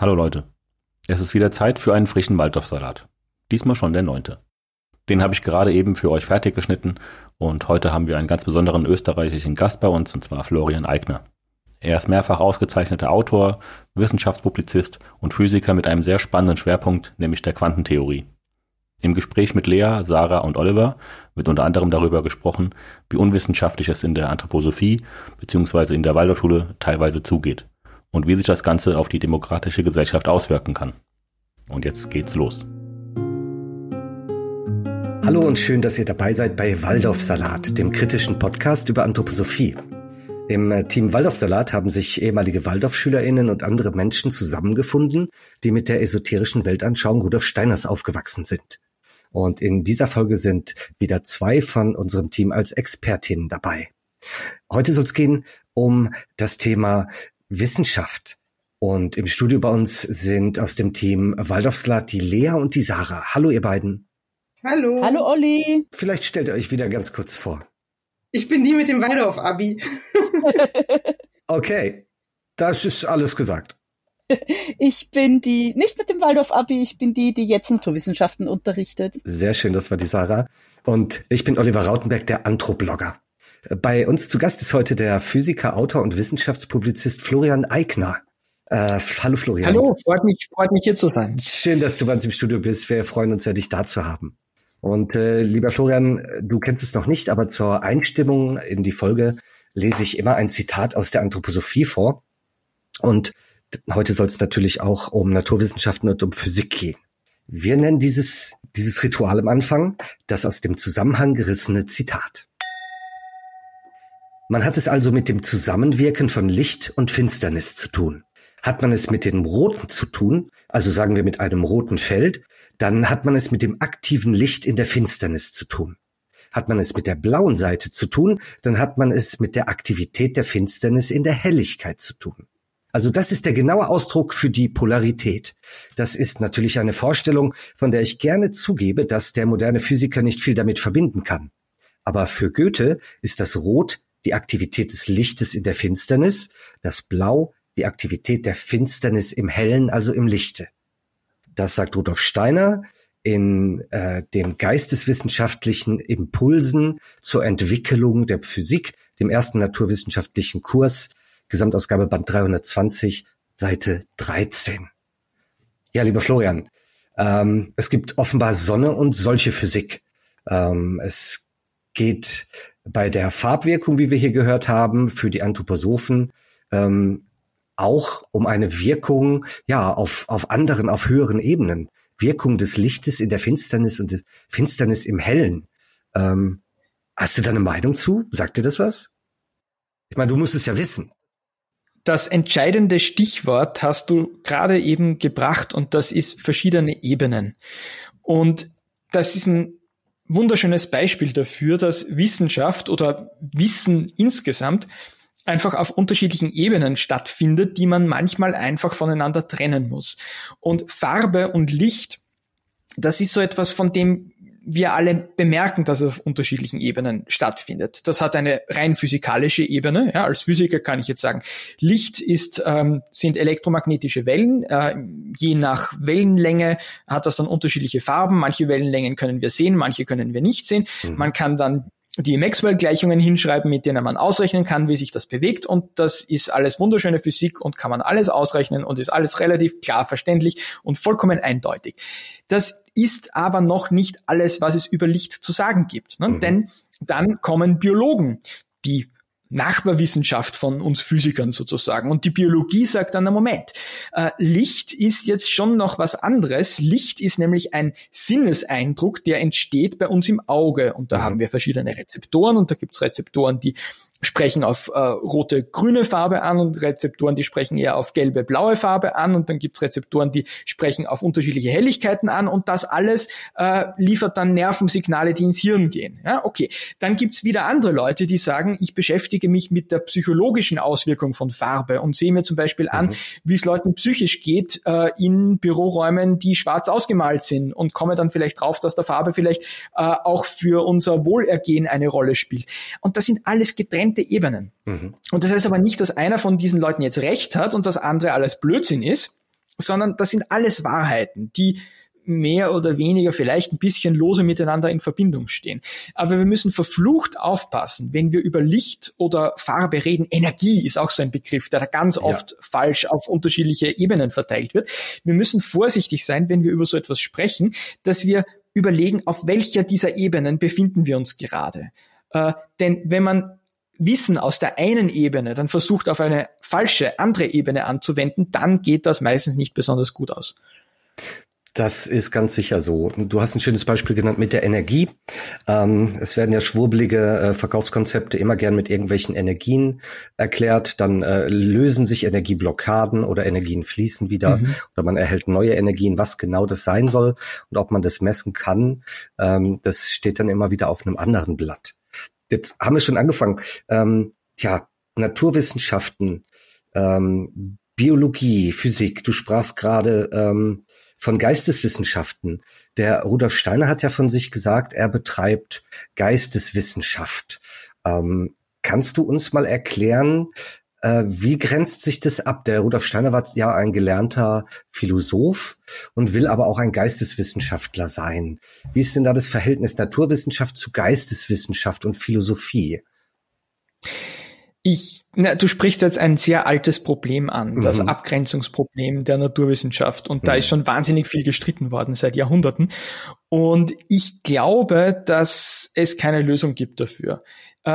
Hallo Leute, es ist wieder Zeit für einen frischen Waldorf-Salat. Diesmal schon der 9. Den habe ich gerade eben für euch fertig geschnitten und heute haben wir einen ganz besonderen österreichischen Gast bei uns, und zwar Florian Aigner. Er ist mehrfach ausgezeichneter Autor, Wissenschaftspublizist und Physiker mit einem sehr spannenden Schwerpunkt, nämlich der Quantentheorie. Im Gespräch mit Lea, Sarah und Oliver wird unter anderem darüber gesprochen, wie unwissenschaftlich es in der Anthroposophie bzw. in der Waldorfschule teilweise zugeht. Und wie sich das Ganze auf die demokratische Gesellschaft auswirken kann. Und jetzt geht's los. Hallo und schön, dass ihr dabei seid bei Waldorf Salat, dem kritischen Podcast über Anthroposophie. Im Team Waldorf Salat haben sich ehemalige Waldorfschülerinnen und andere Menschen zusammengefunden, die mit der esoterischen Weltanschauung Rudolf Steiners aufgewachsen sind. Und in dieser Folge sind wieder 2 von unserem Team als Expertinnen dabei. Heute soll es gehen um das Thema Wissenschaft. Und im Studio bei uns sind aus dem Team Waldorf Salat die Lea und die Sarah. Hallo ihr beiden. Hallo. Hallo Olli. Vielleicht stellt ihr euch wieder ganz kurz vor. Ich bin die mit dem Waldorf-Abi. Okay, das ist alles gesagt. Ich bin die, nicht mit dem Waldorf-Abi, ich bin die, die jetzt Naturwissenschaften unterrichtet. Sehr schön, das war die Sarah. Und ich bin Oliver Rautenberg, der Anthroblogger. Bei uns zu Gast ist heute der Physiker, Autor und Wissenschaftspublizist Florian Aigner. Hallo Florian. Hallo, freut mich hier zu sein. Schön, dass du bei uns im Studio bist. Wir freuen uns ja, dich da zu haben. Und lieber Florian, du kennst es noch nicht, aber zur Einstimmung in die Folge lese ich immer ein Zitat aus der Anthroposophie vor. Und heute soll es natürlich auch um Naturwissenschaften und um Physik gehen. Wir nennen dieses Ritual am Anfang das aus dem Zusammenhang gerissene Zitat. Man hat es also mit dem Zusammenwirken von Licht und Finsternis zu tun. Hat man es mit dem Roten zu tun, also sagen wir mit einem roten Feld, dann hat man es mit dem aktiven Licht in der Finsternis zu tun. Hat man es mit der blauen Seite zu tun, dann hat man es mit der Aktivität der Finsternis in der Helligkeit zu tun. Also das ist der genaue Ausdruck für die Polarität. Das ist natürlich eine Vorstellung, von der ich gerne zugebe, dass der moderne Physiker nicht viel damit verbinden kann. Aber für Goethe ist das Rot die Aktivität des Lichtes in der Finsternis, das Blau die Aktivität der Finsternis im Hellen, also im Lichte. Das sagt Rudolf Steiner in den geisteswissenschaftlichen Impulsen zur Entwicklung der Physik, dem ersten naturwissenschaftlichen Kurs, Gesamtausgabe Band 320, Seite 13. Ja, lieber Florian, es gibt offenbar Sonne und solche Physik. Es geht bei der Farbwirkung, wie wir hier gehört haben, für die Anthroposophen auch um eine Wirkung ja auf höheren Ebenen. Wirkung des Lichtes in der Finsternis und der Finsternis im Hellen. Hast du da eine Meinung zu? Sagt dir das was? Ich meine, du musst es ja wissen. Das entscheidende Stichwort hast du gerade eben gebracht und das ist verschiedene Ebenen. Und das ist ein wunderschönes Beispiel dafür, dass Wissenschaft oder Wissen insgesamt einfach auf unterschiedlichen Ebenen stattfindet, die man manchmal einfach voneinander trennen muss. Und Farbe und Licht, das ist so etwas, von dem wir alle bemerken, dass es auf unterschiedlichen Ebenen stattfindet. Das hat eine rein physikalische Ebene. Ja, als Physiker kann ich jetzt sagen, Licht sind elektromagnetische Wellen. Je nach Wellenlänge hat das dann unterschiedliche Farben. Manche Wellenlängen können wir sehen, manche können wir nicht sehen. Man kann dann die Maxwell-Gleichungen hinschreiben, mit denen man ausrechnen kann, wie sich das bewegt. Und das ist alles wunderschöne Physik und kann man alles ausrechnen und ist alles relativ klar verständlich und vollkommen eindeutig. Das ist aber noch nicht alles, was es über Licht zu sagen gibt. Ne? Mhm. Denn dann kommen Biologen, die Nachbarwissenschaft von uns Physikern sozusagen. Und die Biologie sagt dann, na Moment, Licht ist jetzt schon noch was anderes. Licht ist nämlich ein Sinneseindruck, der entsteht bei uns im Auge. Und da haben wir verschiedene Rezeptoren. Und da gibt's Rezeptoren, die sprechen auf rote, grüne Farbe an und Rezeptoren, die sprechen eher auf gelbe, blaue Farbe an und dann gibt's Rezeptoren, die sprechen auf unterschiedliche Helligkeiten an und das alles liefert dann Nervensignale, die ins Hirn gehen. Ja, okay. Dann gibt's wieder andere Leute, die sagen, ich beschäftige mich mit der psychologischen Auswirkung von Farbe und sehe mir zum Beispiel an, wie es Leuten psychisch geht in Büroräumen, die schwarz ausgemalt sind und komme dann vielleicht drauf, dass der Farbe vielleicht auch für unser Wohlergehen eine Rolle spielt. Und das sind alles getrennt Ebenen. Und das heißt aber nicht, dass einer von diesen Leuten jetzt recht hat und das andere alles Blödsinn ist, sondern das sind alles Wahrheiten, die mehr oder weniger vielleicht ein bisschen lose miteinander in Verbindung stehen. Aber wir müssen verflucht aufpassen, wenn wir über Licht oder Farbe reden. Energie ist auch so ein Begriff, der da ganz oft falsch auf unterschiedliche Ebenen verteilt wird. Wir müssen vorsichtig sein, wenn wir über so etwas sprechen, dass wir überlegen, auf welcher dieser Ebenen befinden wir uns gerade. Denn wenn man Wissen aus der einen Ebene dann versucht, auf eine falsche andere Ebene anzuwenden, dann geht das meistens nicht besonders gut aus. Das ist ganz sicher so. Du hast ein schönes Beispiel genannt mit der Energie. Es werden ja schwurbelige Verkaufskonzepte immer gern mit irgendwelchen Energien erklärt. Dann lösen sich Energieblockaden oder Energien fließen wieder oder man erhält neue Energien. Was genau das sein soll und ob man das messen kann, das steht dann immer wieder auf einem anderen Blatt. Jetzt haben wir schon angefangen. Naturwissenschaften, Biologie, Physik. Du sprachst gerade von Geisteswissenschaften. Der Rudolf Steiner hat ja von sich gesagt, er betreibt Geisteswissenschaft. Kannst du uns mal erklären, wie grenzt sich das ab? Der Rudolf Steiner war ja ein gelernter Philosoph und will aber auch ein Geisteswissenschaftler sein. Wie ist denn da das Verhältnis Naturwissenschaft zu Geisteswissenschaft und Philosophie? Du sprichst jetzt ein sehr altes Problem an, das Abgrenzungsproblem der Naturwissenschaft. Und da ist schon wahnsinnig viel gestritten worden seit Jahrhunderten. Und ich glaube, dass es keine Lösung gibt dafür.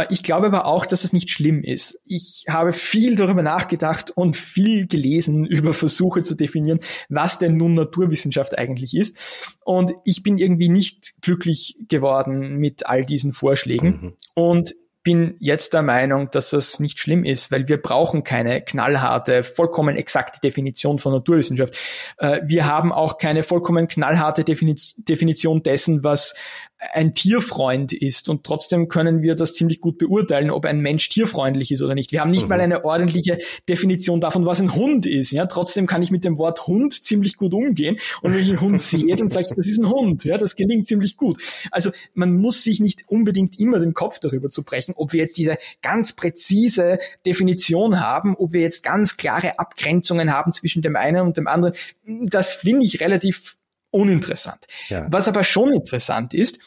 Ich glaube aber auch, dass es nicht schlimm ist. Ich habe viel darüber nachgedacht und viel gelesen über Versuche zu definieren, was denn nun Naturwissenschaft eigentlich ist. Und ich bin irgendwie nicht glücklich geworden mit all diesen Vorschlägen. Und bin jetzt der Meinung, dass das nicht schlimm ist, weil wir brauchen keine knallharte, vollkommen exakte Definition von Naturwissenschaft. Wir haben auch keine vollkommen knallharte Definition dessen, was ein Tierfreund ist. Und trotzdem können wir das ziemlich gut beurteilen, ob ein Mensch tierfreundlich ist oder nicht. Wir haben nicht mal eine ordentliche Definition davon, was ein Hund ist. Ja, trotzdem kann ich mit dem Wort Hund ziemlich gut umgehen. Und wenn ich einen Hund sehe, dann sage ich, das ist ein Hund. Ja, das gelingt ziemlich gut. Also man muss sich nicht unbedingt immer den Kopf darüber zu brechen, ob wir jetzt diese ganz präzise Definition haben, ob wir jetzt ganz klare Abgrenzungen haben zwischen dem einen und dem anderen. Das finde ich relativ uninteressant. Ja. Was aber schon interessant ist,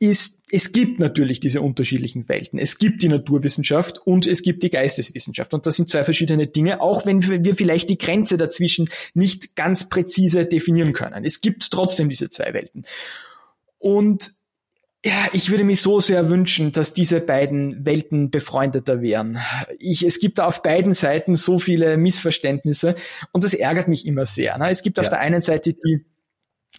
es gibt natürlich diese unterschiedlichen Welten. Es gibt die Naturwissenschaft und es gibt die Geisteswissenschaft. Und das sind zwei verschiedene Dinge, auch wenn wir vielleicht die Grenze dazwischen nicht ganz präzise definieren können. Es gibt trotzdem diese zwei Welten. Und ja, ich würde mich so sehr wünschen, dass diese beiden Welten befreundeter wären. Es gibt da auf beiden Seiten so viele Missverständnisse und das ärgert mich immer sehr. Ne? Es gibt auf der einen Seite die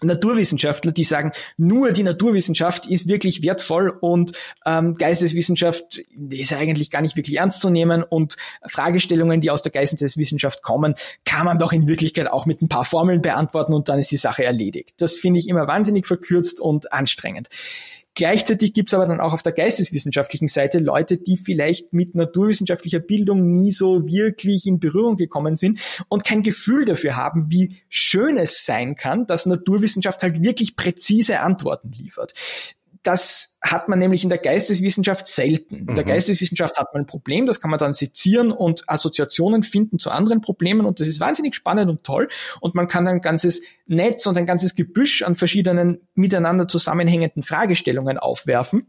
Naturwissenschaftler, die sagen, nur die Naturwissenschaft ist wirklich wertvoll und Geisteswissenschaft ist eigentlich gar nicht wirklich ernst zu nehmen und Fragestellungen, die aus der Geisteswissenschaft kommen, kann man doch in Wirklichkeit auch mit ein paar Formeln beantworten und dann ist die Sache erledigt. Das finde ich immer wahnsinnig verkürzt und anstrengend. Gleichzeitig gibt's aber dann auch auf der geisteswissenschaftlichen Seite Leute, die vielleicht mit naturwissenschaftlicher Bildung nie so wirklich in Berührung gekommen sind und kein Gefühl dafür haben, wie schön es sein kann, dass Naturwissenschaft halt wirklich präzise Antworten liefert. Das hat man nämlich in der Geisteswissenschaft selten. In der Geisteswissenschaft hat man ein Problem, das kann man dann sezieren und Assoziationen finden zu anderen Problemen und das ist wahnsinnig spannend und toll und man kann ein ganzes Netz und ein ganzes Gebüsch an verschiedenen miteinander zusammenhängenden Fragestellungen aufwerfen.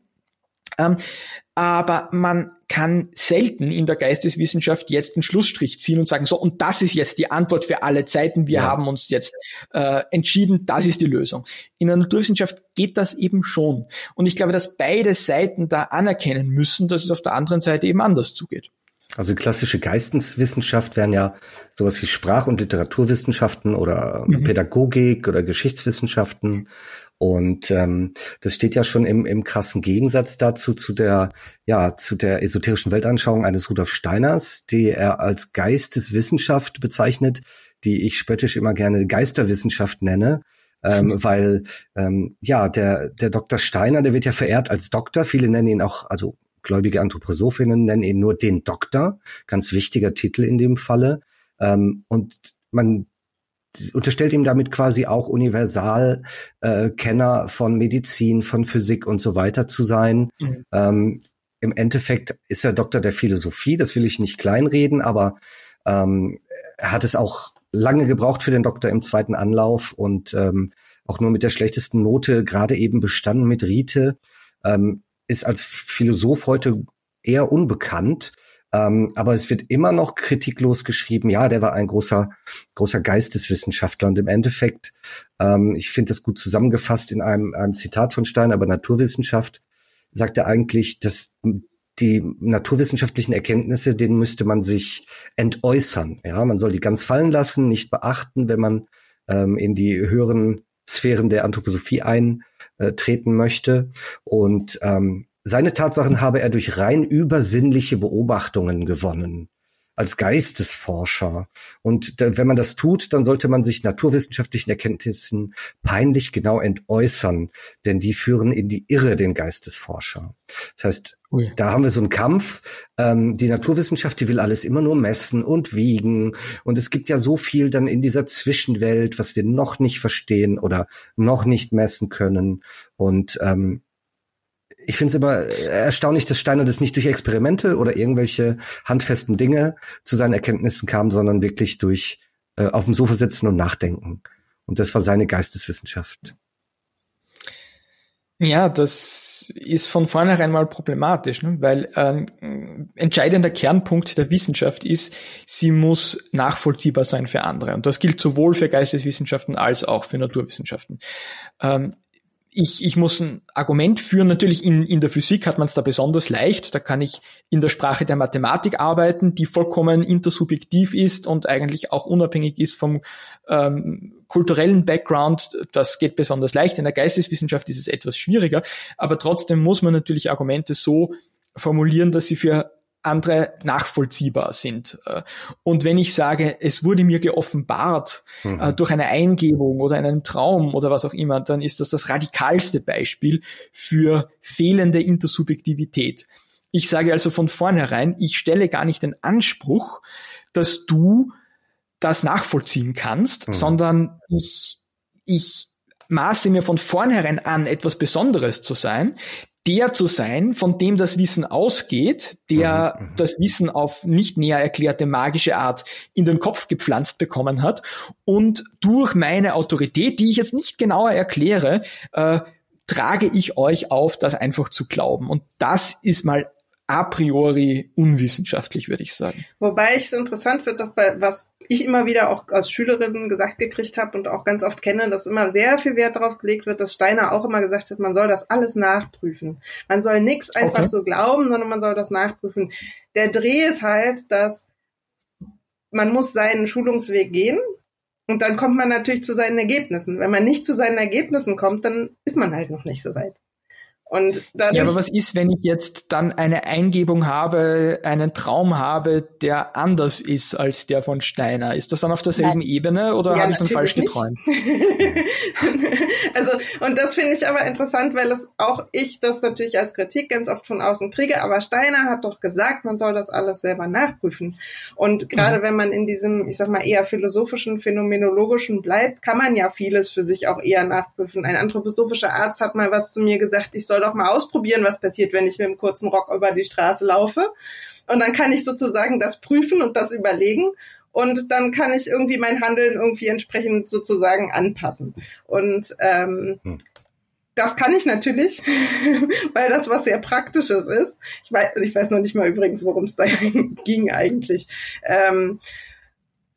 Aber man kann selten in der Geisteswissenschaft jetzt einen Schlussstrich ziehen und sagen, so, und das ist jetzt die Antwort für alle Zeiten. Wir haben uns jetzt entschieden, das ist die Lösung. In der Naturwissenschaft geht das eben schon. Und ich glaube, dass beide Seiten da anerkennen müssen, dass es auf der anderen Seite eben anders zugeht. Also klassische Geisteswissenschaft wären ja sowas wie Sprach- und Literaturwissenschaften oder Pädagogik oder Geschichtswissenschaften. Und das steht ja schon im krassen Gegensatz dazu zu der esoterischen Weltanschauung eines Rudolf Steiners, die er als Geisteswissenschaft bezeichnet, die ich spöttisch immer gerne Geisterwissenschaft nenne, weil der Dr. Steiner, der wird ja verehrt als Doktor, viele nennen ihn auch, also gläubige Anthroposophinnen nennen ihn nur den Doktor, ganz wichtiger Titel in dem Falle, und man unterstellt ihm damit quasi auch Universalkenner von Medizin, von Physik und so weiter zu sein. Im Endeffekt ist er Doktor der Philosophie, das will ich nicht kleinreden, aber er hat es auch lange gebraucht für den Doktor im zweiten Anlauf und auch nur mit der schlechtesten Note gerade eben bestanden mit Rite, ist als Philosoph heute eher unbekannt. Aber es wird immer noch kritiklos geschrieben, ja, der war ein großer Geisteswissenschaftler. Und im Endeffekt, ich finde das gut zusammengefasst in einem Zitat von Steiner, aber Naturwissenschaft sagt er eigentlich, dass die naturwissenschaftlichen Erkenntnisse, denen müsste man sich entäußern. Ja, man soll die ganz fallen lassen, nicht beachten, wenn man in die höheren Sphären der Anthroposophie eintreten möchte. Und seine Tatsachen habe er durch rein übersinnliche Beobachtungen gewonnen, als Geistesforscher. Und wenn man das tut, dann sollte man sich naturwissenschaftlichen Erkenntnissen peinlich genau entäußern, denn die führen in die Irre den Geistesforscher. Das heißt, da haben wir so einen Kampf. Die Naturwissenschaft, die will alles immer nur messen und wiegen. Und es gibt ja so viel dann in dieser Zwischenwelt, was wir noch nicht verstehen oder noch nicht messen können. Und ich finde es immer erstaunlich, dass Steiner das nicht durch Experimente oder irgendwelche handfesten Dinge zu seinen Erkenntnissen kam, sondern wirklich durch auf dem Sofa sitzen und nachdenken. Und das war seine Geisteswissenschaft. Ja, das ist von vornherein mal problematisch, ne? Weil ein entscheidender Kernpunkt der Wissenschaft ist, sie muss nachvollziehbar sein für andere. Und das gilt sowohl für Geisteswissenschaften als auch für Naturwissenschaften. Ich muss ein Argument führen. Natürlich in der Physik hat man es da besonders leicht. Da kann ich in der Sprache der Mathematik arbeiten, die vollkommen intersubjektiv ist und eigentlich auch unabhängig ist vom kulturellen Background. Das geht besonders leicht. In der Geisteswissenschaft ist es etwas schwieriger. Aber trotzdem muss man natürlich Argumente so formulieren, dass sie für andere nachvollziehbar sind. Und wenn ich sage, es wurde mir geoffenbart durch eine Eingebung oder einen Traum oder was auch immer, dann ist das das radikalste Beispiel für fehlende Intersubjektivität. Ich sage also von vornherein, ich stelle gar nicht den Anspruch, dass du das nachvollziehen kannst, sondern ich maße mir von vornherein an, etwas Besonderes zu sein, der zu sein, von dem das Wissen ausgeht, der das Wissen auf nicht näher erklärte magische Art in den Kopf gepflanzt bekommen hat und durch meine Autorität, die ich jetzt nicht genauer erkläre, trage ich euch auf, das einfach zu glauben. Und das ist mal a priori unwissenschaftlich, würde ich sagen. Wobei ich es interessant finde, dass was ich immer wieder auch als Schülerinnen gesagt gekriegt habe und auch ganz oft kenne, dass immer sehr viel Wert darauf gelegt wird, dass Steiner auch immer gesagt hat, man soll das alles nachprüfen. Man soll nichts einfach so glauben, sondern man soll das nachprüfen. Der Dreh ist halt, dass man muss seinen Schulungsweg gehen und dann kommt man natürlich zu seinen Ergebnissen. Wenn man nicht zu seinen Ergebnissen kommt, dann ist man halt noch nicht so weit. Und ja, aber was ist, wenn ich jetzt dann eine Eingebung habe, einen Traum habe, der anders ist als der von Steiner? Ist das dann auf derselben Ebene oder habe ich dann falsch geträumt? Also, und das finde ich aber interessant, weil ich das natürlich als Kritik ganz oft von außen kriege, aber Steiner hat doch gesagt, man soll das alles selber nachprüfen. Und gerade wenn man in diesem, ich sag mal, eher philosophischen, phänomenologischen bleibt, kann man ja vieles für sich auch eher nachprüfen. Ein anthroposophischer Arzt hat mal was zu mir gesagt, ich soll doch mal ausprobieren, was passiert, wenn ich mit einem kurzen Rock über die Straße laufe. Und dann kann ich sozusagen das prüfen und das überlegen. Und dann kann ich irgendwie mein Handeln irgendwie entsprechend sozusagen anpassen. Und das kann ich natürlich, weil das was sehr Praktisches ist. Ich weiß noch nicht mal übrigens, worum es da ging eigentlich.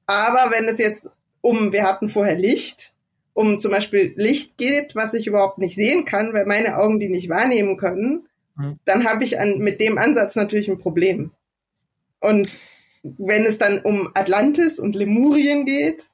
Aber wenn es jetzt wir hatten vorher Licht, um zum Beispiel Licht geht, was ich überhaupt nicht sehen kann, weil meine Augen die nicht wahrnehmen können, dann habe ich mit dem Ansatz natürlich ein Problem. Und wenn es dann um Atlantis und Lemurien geht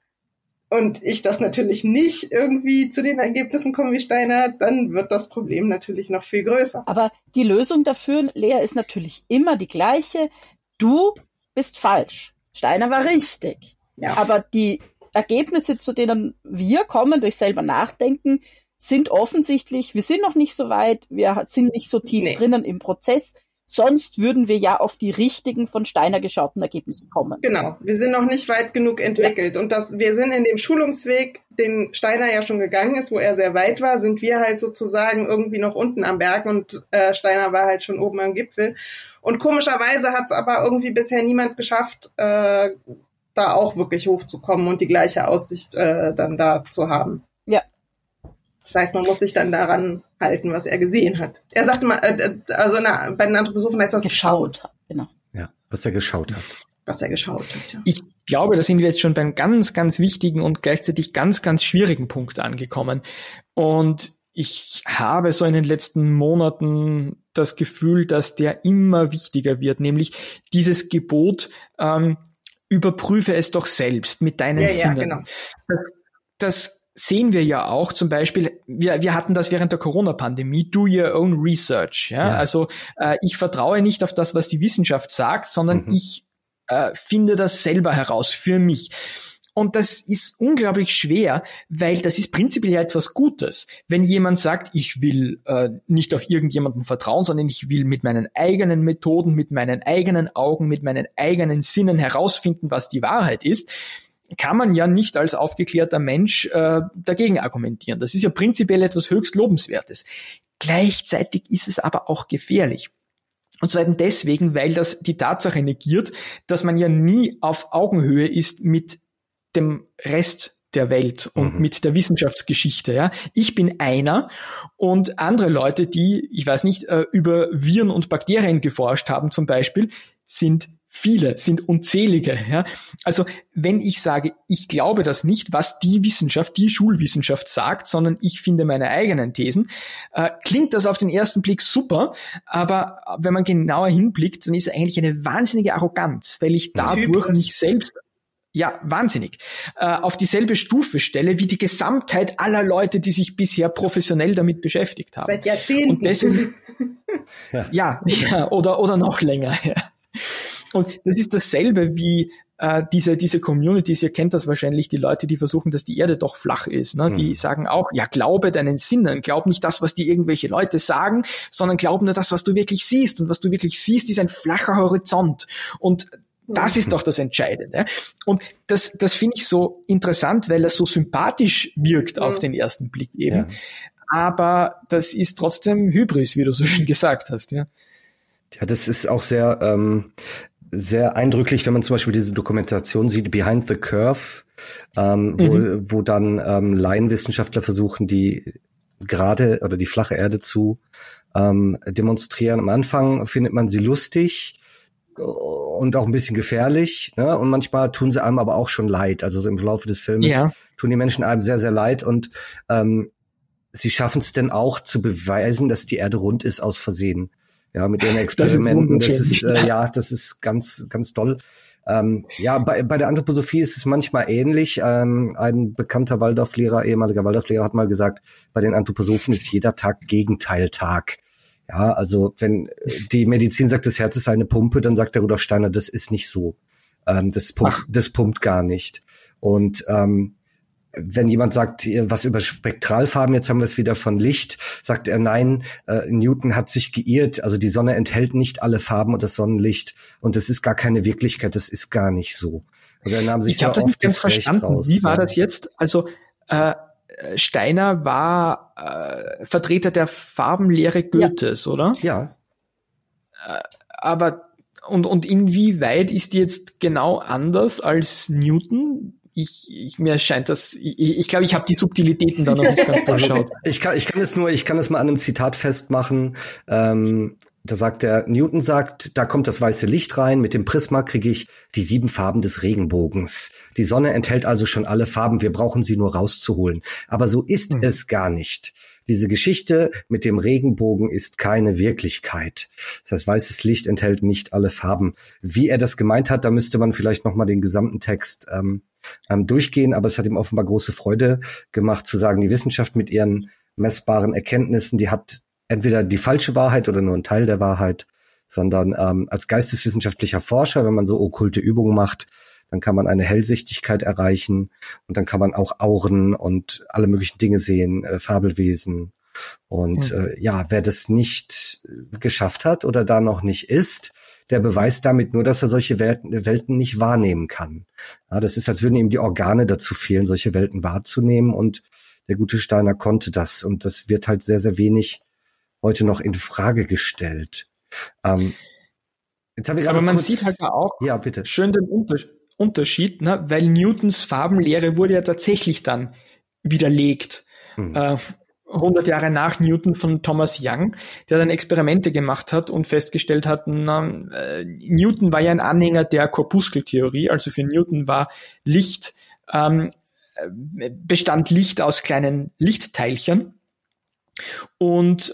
und ich das natürlich nicht irgendwie zu den Ergebnissen komme wie Steiner, dann wird das Problem natürlich noch viel größer. Aber die Lösung dafür, Lea, ist natürlich immer die gleiche. Du bist falsch. Steiner war richtig. Ja. Aber die Ergebnisse, zu denen wir kommen, durch selber nachdenken, sind offensichtlich, wir sind noch nicht so weit, wir sind nicht so tief drinnen im Prozess, sonst würden wir ja auf die richtigen von Steiner geschauten Ergebnisse kommen. Genau, wir sind noch nicht weit genug entwickelt und wir sind in dem Schulungsweg, den Steiner ja schon gegangen ist, wo er sehr weit war, sind wir halt sozusagen irgendwie noch unten am Berg und Steiner war halt schon oben am Gipfel und komischerweise hat es aber irgendwie bisher niemand geschafft, da auch wirklich hochzukommen und die gleiche Aussicht dann da zu haben. Ja. Das heißt, man muss sich dann daran halten, was er gesehen hat. Er sagte mal, also bei den Anthroposophen heißt das geschaut. Genau. Ja, was er geschaut hat. Was er geschaut hat, ja. Ich glaube, da sind wir jetzt schon beim ganz, ganz wichtigen und gleichzeitig ganz, ganz schwierigen Punkt angekommen. Und ich habe so in den letzten Monaten das Gefühl, dass der immer wichtiger wird, nämlich dieses Gebot, überprüfe es doch selbst mit deinen Sinnen. Ja, genau. Das sehen wir ja auch zum Beispiel, wir hatten das während der Corona-Pandemie, do your own research. Ja? Ja. Also ich vertraue nicht auf das, was die Wissenschaft sagt, sondern ich finde das selber heraus für mich. Und das ist unglaublich schwer, weil das ist prinzipiell ja etwas Gutes. Wenn jemand sagt, ich will nicht auf irgendjemanden vertrauen, sondern ich will mit meinen eigenen Methoden, mit meinen eigenen Augen, mit meinen eigenen Sinnen herausfinden, was die Wahrheit ist, kann man ja nicht als aufgeklärter Mensch dagegen argumentieren. Das ist ja prinzipiell etwas höchst Lobenswertes. Gleichzeitig ist es aber auch gefährlich. Und zwar eben deswegen, weil das die Tatsache negiert, dass man ja nie auf Augenhöhe ist mit dem Rest der Welt und mit der Wissenschaftsgeschichte. Ja, ich bin einer und andere Leute, die, ich weiß nicht, über Viren und Bakterien geforscht haben zum Beispiel, sind viele, sind unzählige. Ja? Also wenn ich sage, ich glaube das nicht, was die Wissenschaft, die Schulwissenschaft sagt, sondern ich finde meine eigenen Thesen, klingt das auf den ersten Blick super, aber wenn man genauer hinblickt, dann ist es eigentlich eine wahnsinnige Arroganz, weil ich dadurch mich selbst auf dieselbe Stufe stelle wie die Gesamtheit aller Leute, die sich bisher professionell damit beschäftigt haben. Seit Jahrzehnten. Und deswegen, oder noch länger. Ja. Und das ist dasselbe wie diese Communities, ihr kennt das wahrscheinlich, die Leute, die versuchen, dass die Erde doch flach ist. Ne? Die sagen auch, ja, glaube deinen Sinnen, glaub nicht das, was dir irgendwelche Leute sagen, sondern glaub nur das, was du wirklich siehst. Und was du wirklich siehst, ist ein flacher Horizont. Und das ist doch das Entscheidende. Und das finde ich so interessant, weil das so sympathisch wirkt auf den ersten Blick eben. Ja. Aber das ist trotzdem Hybris, wie du so schön gesagt hast. Ja, das ist auch sehr, sehr eindrücklich, wenn man zum Beispiel diese Dokumentation sieht, Behind the Curve, wo dann Laienwissenschaftler versuchen, die gerade oder die flache Erde zu demonstrieren. Am Anfang findet man sie lustig und auch ein bisschen gefährlich, ne? Und manchmal tun sie einem aber auch schon leid. Also so im Laufe des Filmes tun die Menschen einem sehr, sehr leid und sie schaffen es denn auch zu beweisen, dass die Erde rund ist aus Versehen. Ja, mit ihren Experimenten. Das ist ganz, ganz toll. Bei der Anthroposophie ist es manchmal ähnlich. Ein bekannter ehemaliger Waldorflehrer hat mal gesagt, bei den Anthroposophen ist jeder Tag Gegenteiltag. Ja, also wenn die Medizin sagt, das Herz ist eine Pumpe, dann sagt der Rudolf Steiner, das ist nicht so. Das pumpt gar nicht. Und wenn jemand sagt, was über Spektralfarben, jetzt haben wir es wieder von Licht, sagt er, nein, Newton hat sich geirrt. Also die Sonne enthält nicht alle Farben und das Sonnenlicht. Und das ist gar keine Wirklichkeit, das ist gar nicht so. Also er nahm sich sehr oft das Recht raus. Wie war das jetzt? Also Steiner war Vertreter der Farbenlehre Goethes, oder? Ja. Aber und inwieweit ist die jetzt genau anders als Newton? Ich glaube, ich habe die Subtilitäten da noch nicht ganz durchschaut. Ich kann es mal an einem Zitat festmachen. Da sagt er, Newton sagt, da kommt das weiße Licht rein, mit dem Prisma kriege ich die 7 Farben des Regenbogens. Die Sonne enthält also schon alle Farben, wir brauchen sie nur rauszuholen. Aber so ist es gar nicht. Diese Geschichte mit dem Regenbogen ist keine Wirklichkeit. Das heißt, weißes Licht enthält nicht alle Farben. Wie er das gemeint hat, da müsste man vielleicht nochmal den gesamten Text durchgehen, aber es hat ihm offenbar große Freude gemacht, zu sagen, die Wissenschaft mit ihren messbaren Erkenntnissen, die hat entweder die falsche Wahrheit oder nur einen Teil der Wahrheit, sondern als geisteswissenschaftlicher Forscher, wenn man so okkulte Übungen macht, dann kann man eine Hellsichtigkeit erreichen und dann kann man auch Auren und alle möglichen Dinge sehen, Fabelwesen. Und wer das nicht geschafft hat oder da noch nicht ist, der beweist damit nur, dass er solche Welten nicht wahrnehmen kann. Ja, das ist, als würden ihm die Organe dazu fehlen, solche Welten wahrzunehmen. Und der gute Steiner konnte das. Und das wird halt sehr, sehr wenig heute noch in Frage gestellt. Jetzt haben wir gerade kurz, sieht halt da auch schön den Unterschied. Unterschied, ne? Weil Newtons Farbenlehre wurde ja tatsächlich dann widerlegt. 100 Jahre nach Newton von Thomas Young, der dann Experimente gemacht hat und festgestellt hat, na, Newton war ja ein Anhänger der Korpuskeltheorie, also für Newton war Licht, bestand Licht aus kleinen Lichtteilchen. Und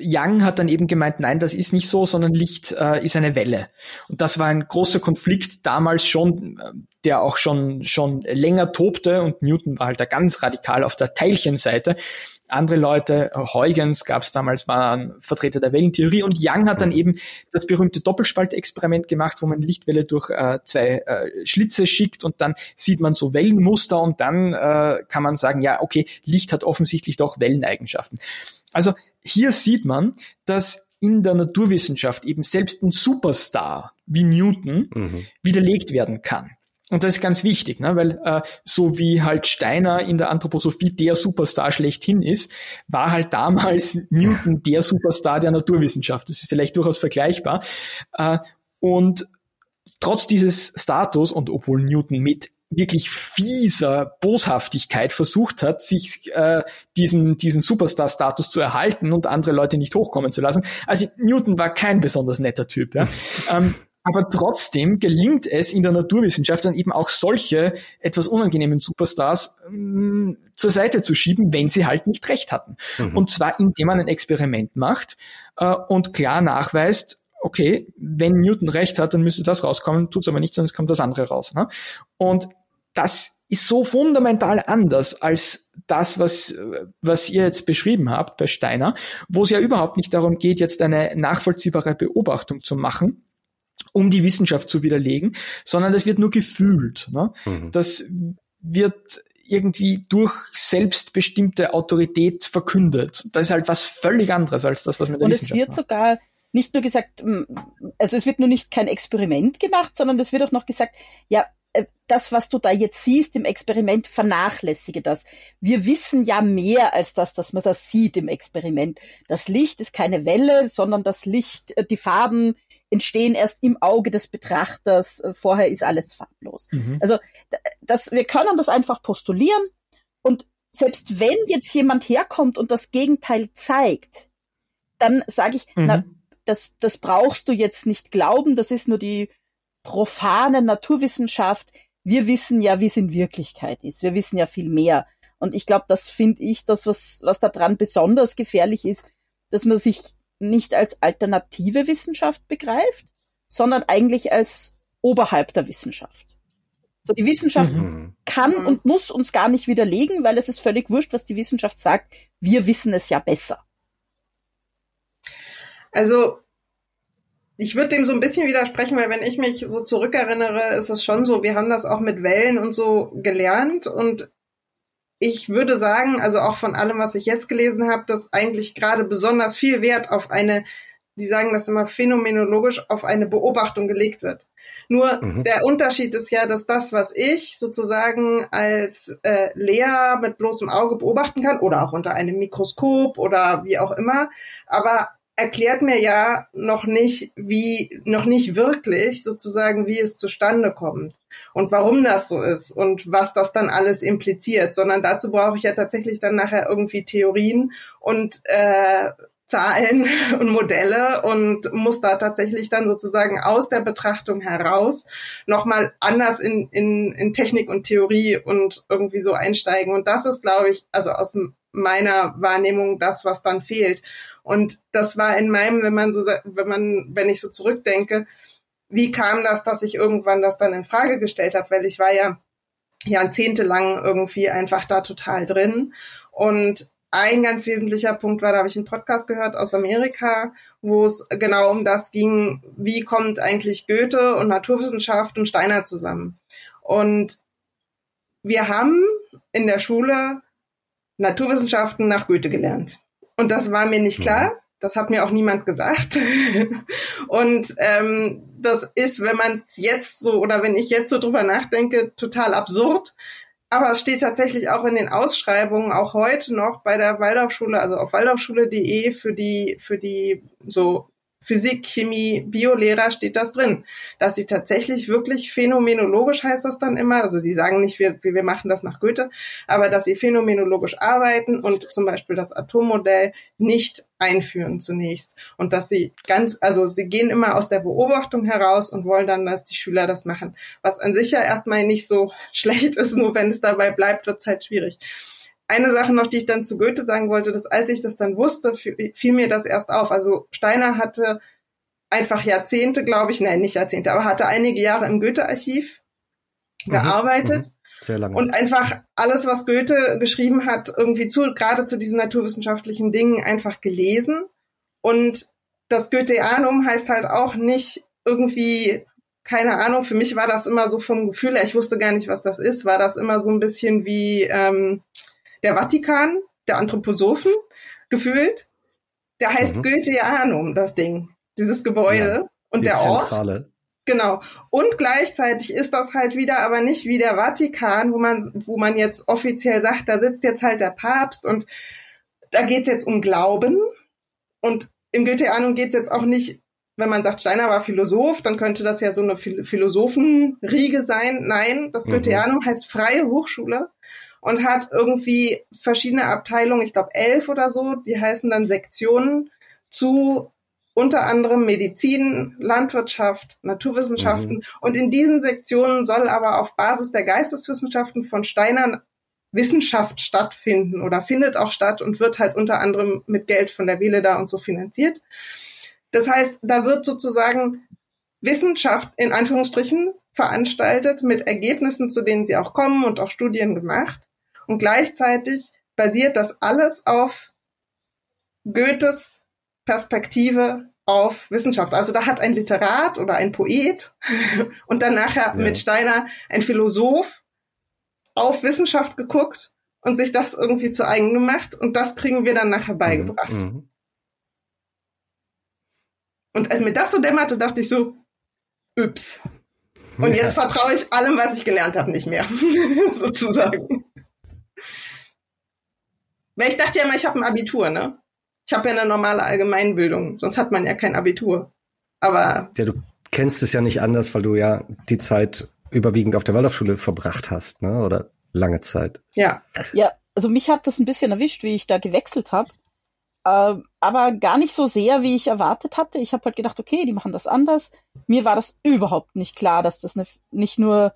Young hat dann eben gemeint, nein, das ist nicht so, sondern Licht ist eine Welle. Und das war ein großer Konflikt damals schon, der auch schon länger tobte, und Newton war halt da ganz radikal auf der Teilchenseite. Andere Leute, Huygens gab es damals, waren Vertreter der Wellentheorie, und Young hat dann eben das berühmte Doppelspaltexperiment gemacht, wo man Lichtwelle durch zwei Schlitze schickt und dann sieht man so Wellenmuster, und dann kann man sagen, ja, okay, Licht hat offensichtlich doch Welleneigenschaften. Also hier sieht man, dass in der Naturwissenschaft eben selbst ein Superstar wie Newton widerlegt werden kann. Und das ist ganz wichtig, ne? Weil so wie halt Steiner in der Anthroposophie der Superstar schlechthin ist, war halt damals Newton der Superstar der Naturwissenschaft. Das ist vielleicht durchaus vergleichbar. Und trotz dieses Status, und obwohl Newton mit wirklich fieser Boshaftigkeit versucht hat, sich diesen Superstar-Status zu erhalten und andere Leute nicht hochkommen zu lassen. Also Newton war kein besonders netter Typ. Ja? Aber trotzdem gelingt es in der Naturwissenschaft dann eben auch solche etwas unangenehmen Superstars zur Seite zu schieben, wenn sie halt nicht recht hatten. Und zwar indem man ein Experiment macht und klar nachweist, okay, wenn Newton recht hat, dann müsste das rauskommen, tut's aber nicht, sonst kommt das andere raus. Ne? Und das ist so fundamental anders als das, was ihr jetzt beschrieben habt bei Steiner, wo es ja überhaupt nicht darum geht, jetzt eine nachvollziehbare Beobachtung zu machen, um die Wissenschaft zu widerlegen, sondern das wird nur gefühlt. Ne? Das wird irgendwie durch selbstbestimmte Autorität verkündet. Das ist halt was völlig anderes als das, was man der Wissenschaft macht. Und es wird sogar nicht nur gesagt, also es wird nur nicht kein Experiment gemacht, sondern es wird auch noch gesagt, ja, das, was du da jetzt siehst im Experiment, vernachlässige das. Wir wissen ja mehr als das, dass man das sieht im Experiment. Das Licht ist keine Welle, sondern das Licht, die Farben entstehen erst im Auge des Betrachters. Vorher ist alles farblos. Also wir können das einfach postulieren, und selbst wenn jetzt jemand herkommt und das Gegenteil zeigt, dann sage ich, na, das brauchst du jetzt nicht glauben, das ist nur die profane Naturwissenschaft. Wir wissen ja, wie es in Wirklichkeit ist. Wir wissen ja viel mehr. Und ich glaube, das finde ich, das, was daran besonders gefährlich ist, dass man sich nicht als alternative Wissenschaft begreift, sondern eigentlich als oberhalb der Wissenschaft. So, die Wissenschaft kann und muss uns gar nicht widerlegen, weil es ist völlig wurscht, was die Wissenschaft sagt. Wir wissen es ja besser. Also ich würde dem so ein bisschen widersprechen, weil wenn ich mich so zurückerinnere, ist es schon so, wir haben das auch mit Wellen und so gelernt, und ich würde sagen, also auch von allem, was ich jetzt gelesen habe, dass eigentlich gerade besonders viel Wert auf eine, die sagen das immer phänomenologisch, auf eine Beobachtung gelegt wird. Nur der Unterschied ist ja, dass das, was ich sozusagen als Lehrer mit bloßem Auge beobachten kann oder auch unter einem Mikroskop oder wie auch immer, aber erklärt mir ja noch nicht wirklich sozusagen, wie es zustande kommt und warum das so ist und was das dann alles impliziert, sondern dazu brauche ich ja tatsächlich dann nachher irgendwie Theorien und Zahlen und Modelle und muss da tatsächlich dann sozusagen aus der Betrachtung heraus nochmal anders in Technik und Theorie und irgendwie so einsteigen. Und das ist, glaube ich, also aus meiner Wahrnehmung das, was dann fehlt. Und das war in meinem, wenn ich so zurückdenke, wie kam das, dass ich irgendwann das dann in Frage gestellt habe? Weil ich war ja jahrzehntelang irgendwie einfach da total drin. Und ein ganz wesentlicher Punkt war, da habe ich einen Podcast gehört aus Amerika, wo es genau um das ging, wie kommt eigentlich Goethe und Naturwissenschaft und Steiner zusammen? Und wir haben in der Schule Naturwissenschaften nach Goethe gelernt. Und das war mir nicht klar. Das hat mir auch niemand gesagt. Und das ist, wenn man es jetzt so oder wenn ich jetzt so drüber nachdenke, total absurd. Aber es steht tatsächlich auch in den Ausschreibungen, auch heute noch bei der Waldorfschule, also auf waldorfschule.de für die so Physik, Chemie, Bio-Lehrer steht das drin, dass sie tatsächlich wirklich phänomenologisch, heißt das dann immer, also sie sagen nicht, wir machen das nach Goethe, aber dass sie phänomenologisch arbeiten und zum Beispiel das Atommodell nicht einführen zunächst und dass sie sie gehen immer aus der Beobachtung heraus und wollen dann, dass die Schüler das machen, was an sich ja erstmal nicht so schlecht ist, nur wenn es dabei bleibt, wird's halt schwierig. Eine Sache noch, die ich dann zu Goethe sagen wollte, dass als ich das dann wusste, fiel mir das erst auf. Also Steiner hatte einfach hatte einige Jahre im Goethe-Archiv gearbeitet. Sehr lange. Und einfach alles, was Goethe geschrieben hat, irgendwie gerade zu diesen naturwissenschaftlichen Dingen einfach gelesen. Und das Goetheanum heißt halt auch nicht irgendwie, keine Ahnung, für mich war das immer so vom Gefühl her, ich wusste gar nicht, was das ist, war das immer so ein bisschen wie der Vatikan, der Anthroposophen, gefühlt. Der heißt Goetheanum, das Ding, dieses Gebäude und der Ort. Zentrale. Genau. Und gleichzeitig ist das halt wieder aber nicht wie der Vatikan, wo man jetzt offiziell sagt, da sitzt jetzt halt der Papst und da geht's jetzt um Glauben. Und im Goetheanum geht's jetzt auch nicht, wenn man sagt, Steiner war Philosoph, dann könnte das ja so eine Philosophenriege sein. Nein, das Goetheanum heißt Freie Hochschule. Und hat irgendwie verschiedene Abteilungen, ich glaube 11 oder so, die heißen dann Sektionen zu unter anderem Medizin, Landwirtschaft, Naturwissenschaften. Und in diesen Sektionen soll aber auf Basis der Geisteswissenschaften von Steinern Wissenschaft stattfinden oder findet auch statt und wird halt unter anderem mit Geld von der Weleda und so finanziert. Das heißt, da wird sozusagen Wissenschaft in Anführungsstrichen veranstaltet mit Ergebnissen, zu denen sie auch kommen und auch Studien gemacht. Und gleichzeitig basiert das alles auf Goethes Perspektive auf Wissenschaft. Also da hat ein Literat oder ein Poet und dann nachher mit Steiner ein Philosoph auf Wissenschaft geguckt und sich das irgendwie zu eigen gemacht. Und das kriegen wir dann nachher beigebracht. Und als mir das so dämmerte, dachte ich so, ups. Und jetzt vertraue ich allem, was ich gelernt habe, nicht mehr, sozusagen. Weil ich dachte ja immer, ich habe ein Abitur, ne? Ich habe ja eine normale Allgemeinbildung, sonst hat man ja kein Abitur. Aber ja, du kennst es ja nicht anders, weil du ja die Zeit überwiegend auf der Waldorfschule verbracht hast, ne? Oder lange Zeit. Ja, also mich hat das ein bisschen erwischt, wie ich da gewechselt habe. Aber gar nicht so sehr, wie ich erwartet hatte. Ich habe halt gedacht, okay, die machen das anders. Mir war das überhaupt nicht klar, dass das nicht nur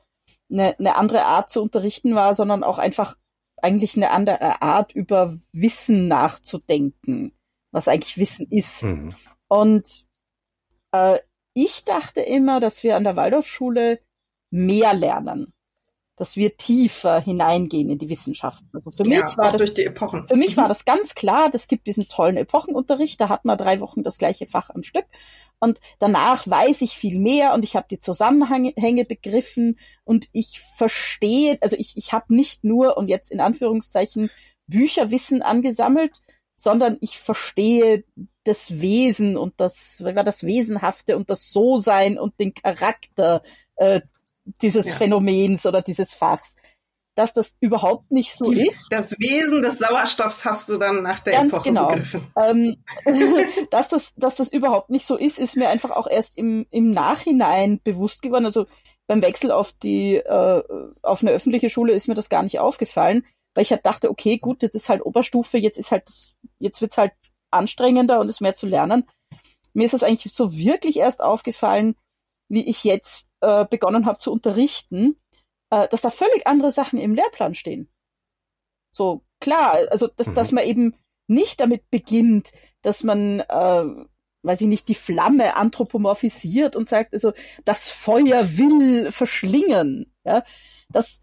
eine andere Art zu unterrichten war, sondern auch einfach eigentlich eine andere Art, über Wissen nachzudenken, was eigentlich Wissen ist. Und ich dachte immer, dass wir an der Waldorfschule mehr lernen, dass wir tiefer hineingehen in die Wissenschaften. Also für mich war das ganz klar, das gibt diesen tollen Epochenunterricht, da hat man 3 Wochen das gleiche Fach am Stück und danach weiß ich viel mehr und ich habe die Zusammenhänge begriffen und ich verstehe, also ich habe nicht nur, und jetzt in Anführungszeichen, Bücherwissen angesammelt, sondern ich verstehe das Wesen und das Wesenhafte und das So-Sein und den Charakter dieses Phänomens oder dieses Fachs, dass das überhaupt nicht so ist. Das Wesen des Sauerstoffs hast du dann nach der Epoche begriffen. Dass das überhaupt nicht so ist, ist mir einfach auch erst im Nachhinein bewusst geworden. Also beim Wechsel auf eine öffentliche Schule ist mir das gar nicht aufgefallen, weil ich halt dachte, okay, gut, jetzt ist halt Oberstufe, jetzt wird's halt anstrengender und ist mehr zu lernen. Mir ist das eigentlich so wirklich erst aufgefallen, wie ich jetzt begonnen habe zu unterrichten, dass da völlig andere Sachen im Lehrplan stehen. So, klar, also dass man eben nicht damit beginnt, dass man, weiß ich nicht, die Flamme anthropomorphisiert und sagt, also das Feuer will verschlingen. Ja? Das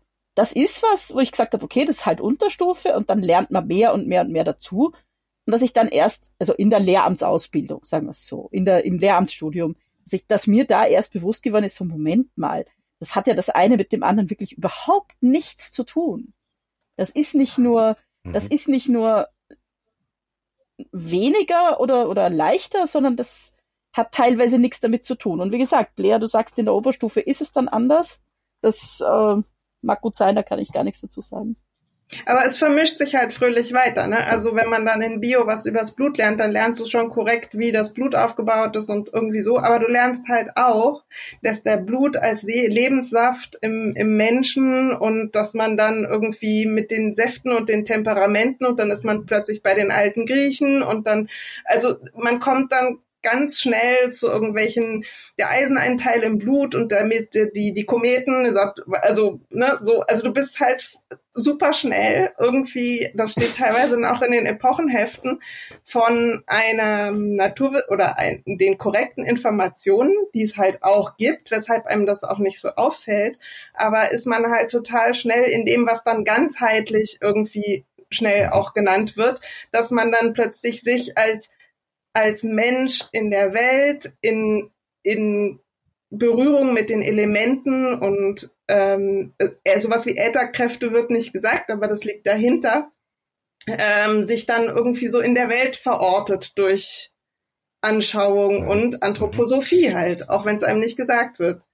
ist was, wo ich gesagt habe, okay, das ist halt Unterstufe und dann lernt man mehr und mehr und mehr dazu. Und dass ich dann erst, also in der Lehramtsausbildung, sagen wir es so, im Lehramtsstudium, dass mir da erst bewusst geworden ist, so Moment mal, das hat ja das eine mit dem anderen wirklich überhaupt nichts zu tun. Das ist nicht nur weniger oder leichter, sondern das hat teilweise nichts damit zu tun. Und wie gesagt, Lea, du sagst, in der Oberstufe ist es dann anders. Das mag gut sein, da kann ich gar nichts dazu sagen. Aber es vermischt sich halt fröhlich weiter, ne? Also wenn man dann in Bio was übers Blut lernt, dann lernst du schon korrekt, wie das Blut aufgebaut ist und irgendwie so. Aber du lernst halt auch, dass der Blut als Lebenssaft im Menschen und dass man dann irgendwie mit den Säften und den Temperamenten und dann ist man plötzlich bei den alten Griechen und dann, also man kommt dann ganz schnell zu irgendwelchen, der Eisenanteil im Blut und damit die Kometen, also, ne, so, also du bist halt super schnell irgendwie, das steht teilweise dann auch in den Epochenheften, von einer Natur oder den korrekten Informationen, die es halt auch gibt, weshalb einem das auch nicht so auffällt, aber ist man halt total schnell in dem, was dann ganzheitlich irgendwie schnell auch genannt wird, dass man dann plötzlich sich als Mensch in der Welt, in Berührung mit den Elementen und sowas wie Ätherkräfte wird nicht gesagt, aber das liegt dahinter, sich dann irgendwie so in der Welt verortet durch Anschauung und Anthroposophie halt, auch wenn es einem nicht gesagt wird.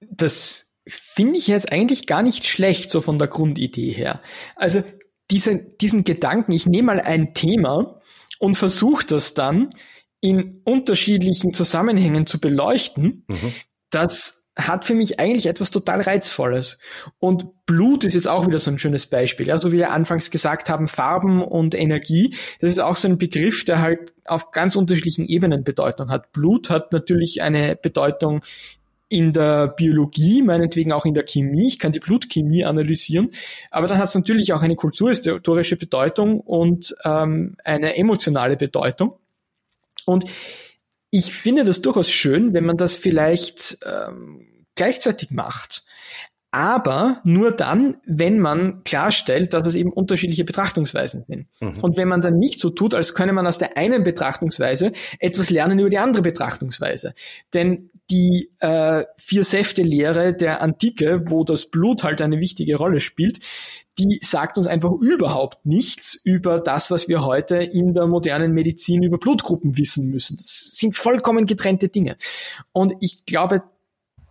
Das finde ich jetzt eigentlich gar nicht schlecht, so von der Grundidee her. Also diesen Gedanken, ich nehme mal ein Thema und versucht das dann in unterschiedlichen Zusammenhängen zu beleuchten, das hat für mich eigentlich etwas total Reizvolles. Und Blut ist jetzt auch wieder so ein schönes Beispiel. Ja, so wie wir anfangs gesagt haben, Farben und Energie, das ist auch so ein Begriff, der halt auf ganz unterschiedlichen Ebenen Bedeutung hat. Blut hat natürlich eine Bedeutung in der Biologie, meinetwegen auch in der Chemie. Ich kann die Blutchemie analysieren. Aber dann hat es natürlich auch eine kulturhistorische Bedeutung und eine emotionale Bedeutung. Und ich finde das durchaus schön, wenn man das vielleicht gleichzeitig macht. Aber nur dann, wenn man klarstellt, dass es eben unterschiedliche Betrachtungsweisen sind. Und wenn man dann nicht so tut, als könne man aus der einen Betrachtungsweise etwas lernen über die andere Betrachtungsweise. Denn die Vier-Säfte-Lehre der Antike, wo das Blut halt eine wichtige Rolle spielt, die sagt uns einfach überhaupt nichts über das, was wir heute in der modernen Medizin über Blutgruppen wissen müssen. Das sind vollkommen getrennte Dinge. Und ich glaube,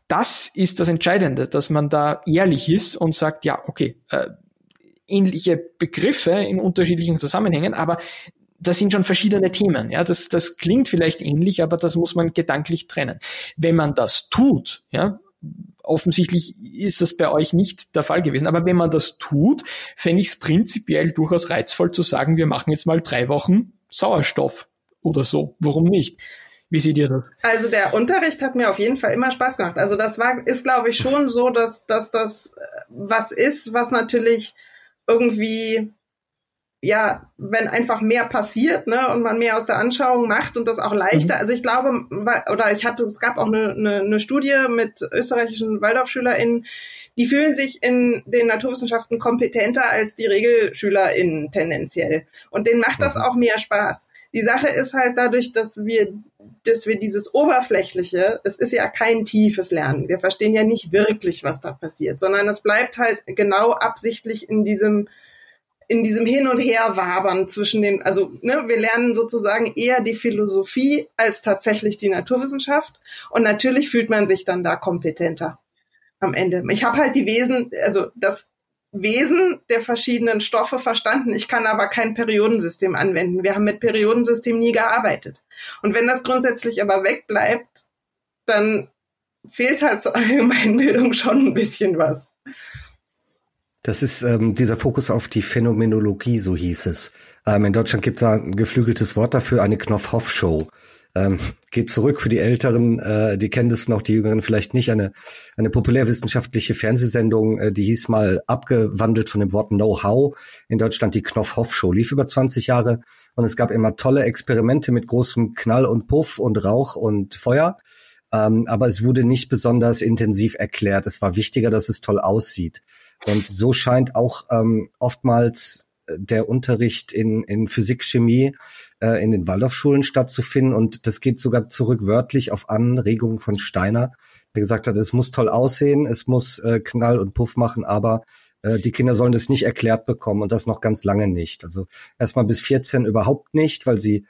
das ist das Entscheidende, dass man da ehrlich ist und sagt, ja, okay, ähnliche Begriffe in unterschiedlichen Zusammenhängen, aber das sind schon verschiedene Themen. Ja, das klingt vielleicht ähnlich, aber das muss man gedanklich trennen. Wenn man das tut, ja, offensichtlich ist das bei euch nicht der Fall gewesen, aber wenn man das tut, fände ich es prinzipiell durchaus reizvoll zu sagen, wir machen jetzt mal 3 Wochen Sauerstoff oder so. Warum nicht? Wie seht ihr das? Also der Unterricht hat mir auf jeden Fall immer Spaß gemacht. Also das ist glaube ich schon so, dass das was ist, was natürlich irgendwie, ja, wenn einfach mehr passiert, ne, und man mehr aus der Anschauung macht und das auch leichter. Also ich glaube, es gab auch eine Studie mit österreichischen WaldorfschülerInnen, die fühlen sich in den Naturwissenschaften kompetenter als die RegelschülerInnen tendenziell. Und denen macht das auch mehr Spaß. Die Sache ist halt dadurch, dass wir dieses Oberflächliche, es ist ja kein tiefes Lernen, wir verstehen ja nicht wirklich, was da passiert, sondern es bleibt halt genau absichtlich in diesem Hin- und Her-Wabern zwischen den, also ne, wir lernen sozusagen eher die Philosophie als tatsächlich die Naturwissenschaft und natürlich fühlt man sich dann da kompetenter am Ende. Ich habe halt das Wesen der verschiedenen Stoffe verstanden. Ich kann aber kein Periodensystem anwenden. Wir haben mit Periodensystem nie gearbeitet. Und wenn das grundsätzlich aber wegbleibt, dann fehlt halt zur Allgemeinbildung schon ein bisschen was. Das ist dieser Fokus auf die Phänomenologie, so hieß es. In Deutschland gibt es da ein geflügeltes Wort dafür, eine Knopf-Hoff-Show. Geht zurück für die Älteren, die kennen das noch, die Jüngeren vielleicht nicht, eine populärwissenschaftliche Fernsehsendung, die hieß mal abgewandelt von dem Wort Know-how, in Deutschland die Knopf-Hoff-Show, lief über 20 Jahre und es gab immer tolle Experimente mit großem Knall und Puff und Rauch und Feuer, aber es wurde nicht besonders intensiv erklärt, es war wichtiger, dass es toll aussieht und so scheint auch oftmals der Unterricht in Physik, Chemie in den Waldorfschulen stattzufinden. Und das geht sogar zurück wörtlich auf Anregungen von Steiner, der gesagt hat, es muss toll aussehen, es muss Knall und Puff machen, aber die Kinder sollen das nicht erklärt bekommen und das noch ganz lange nicht. Also erstmal bis 14 überhaupt nicht, weil sie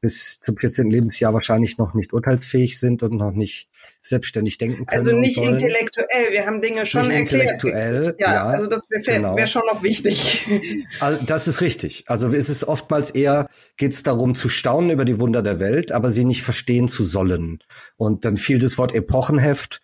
bis zum 14. Lebensjahr wahrscheinlich noch nicht urteilsfähig sind und noch nicht selbstständig denken können. Also nicht intellektuell, wir haben Dinge schon erklärt. Intellektuell, ja. Also das wäre schon noch wichtig. Also das ist richtig. Also es ist oftmals eher, geht es darum zu staunen über die Wunder der Welt, aber sie nicht verstehen zu sollen. Und dann fiel das Wort Epochenheft.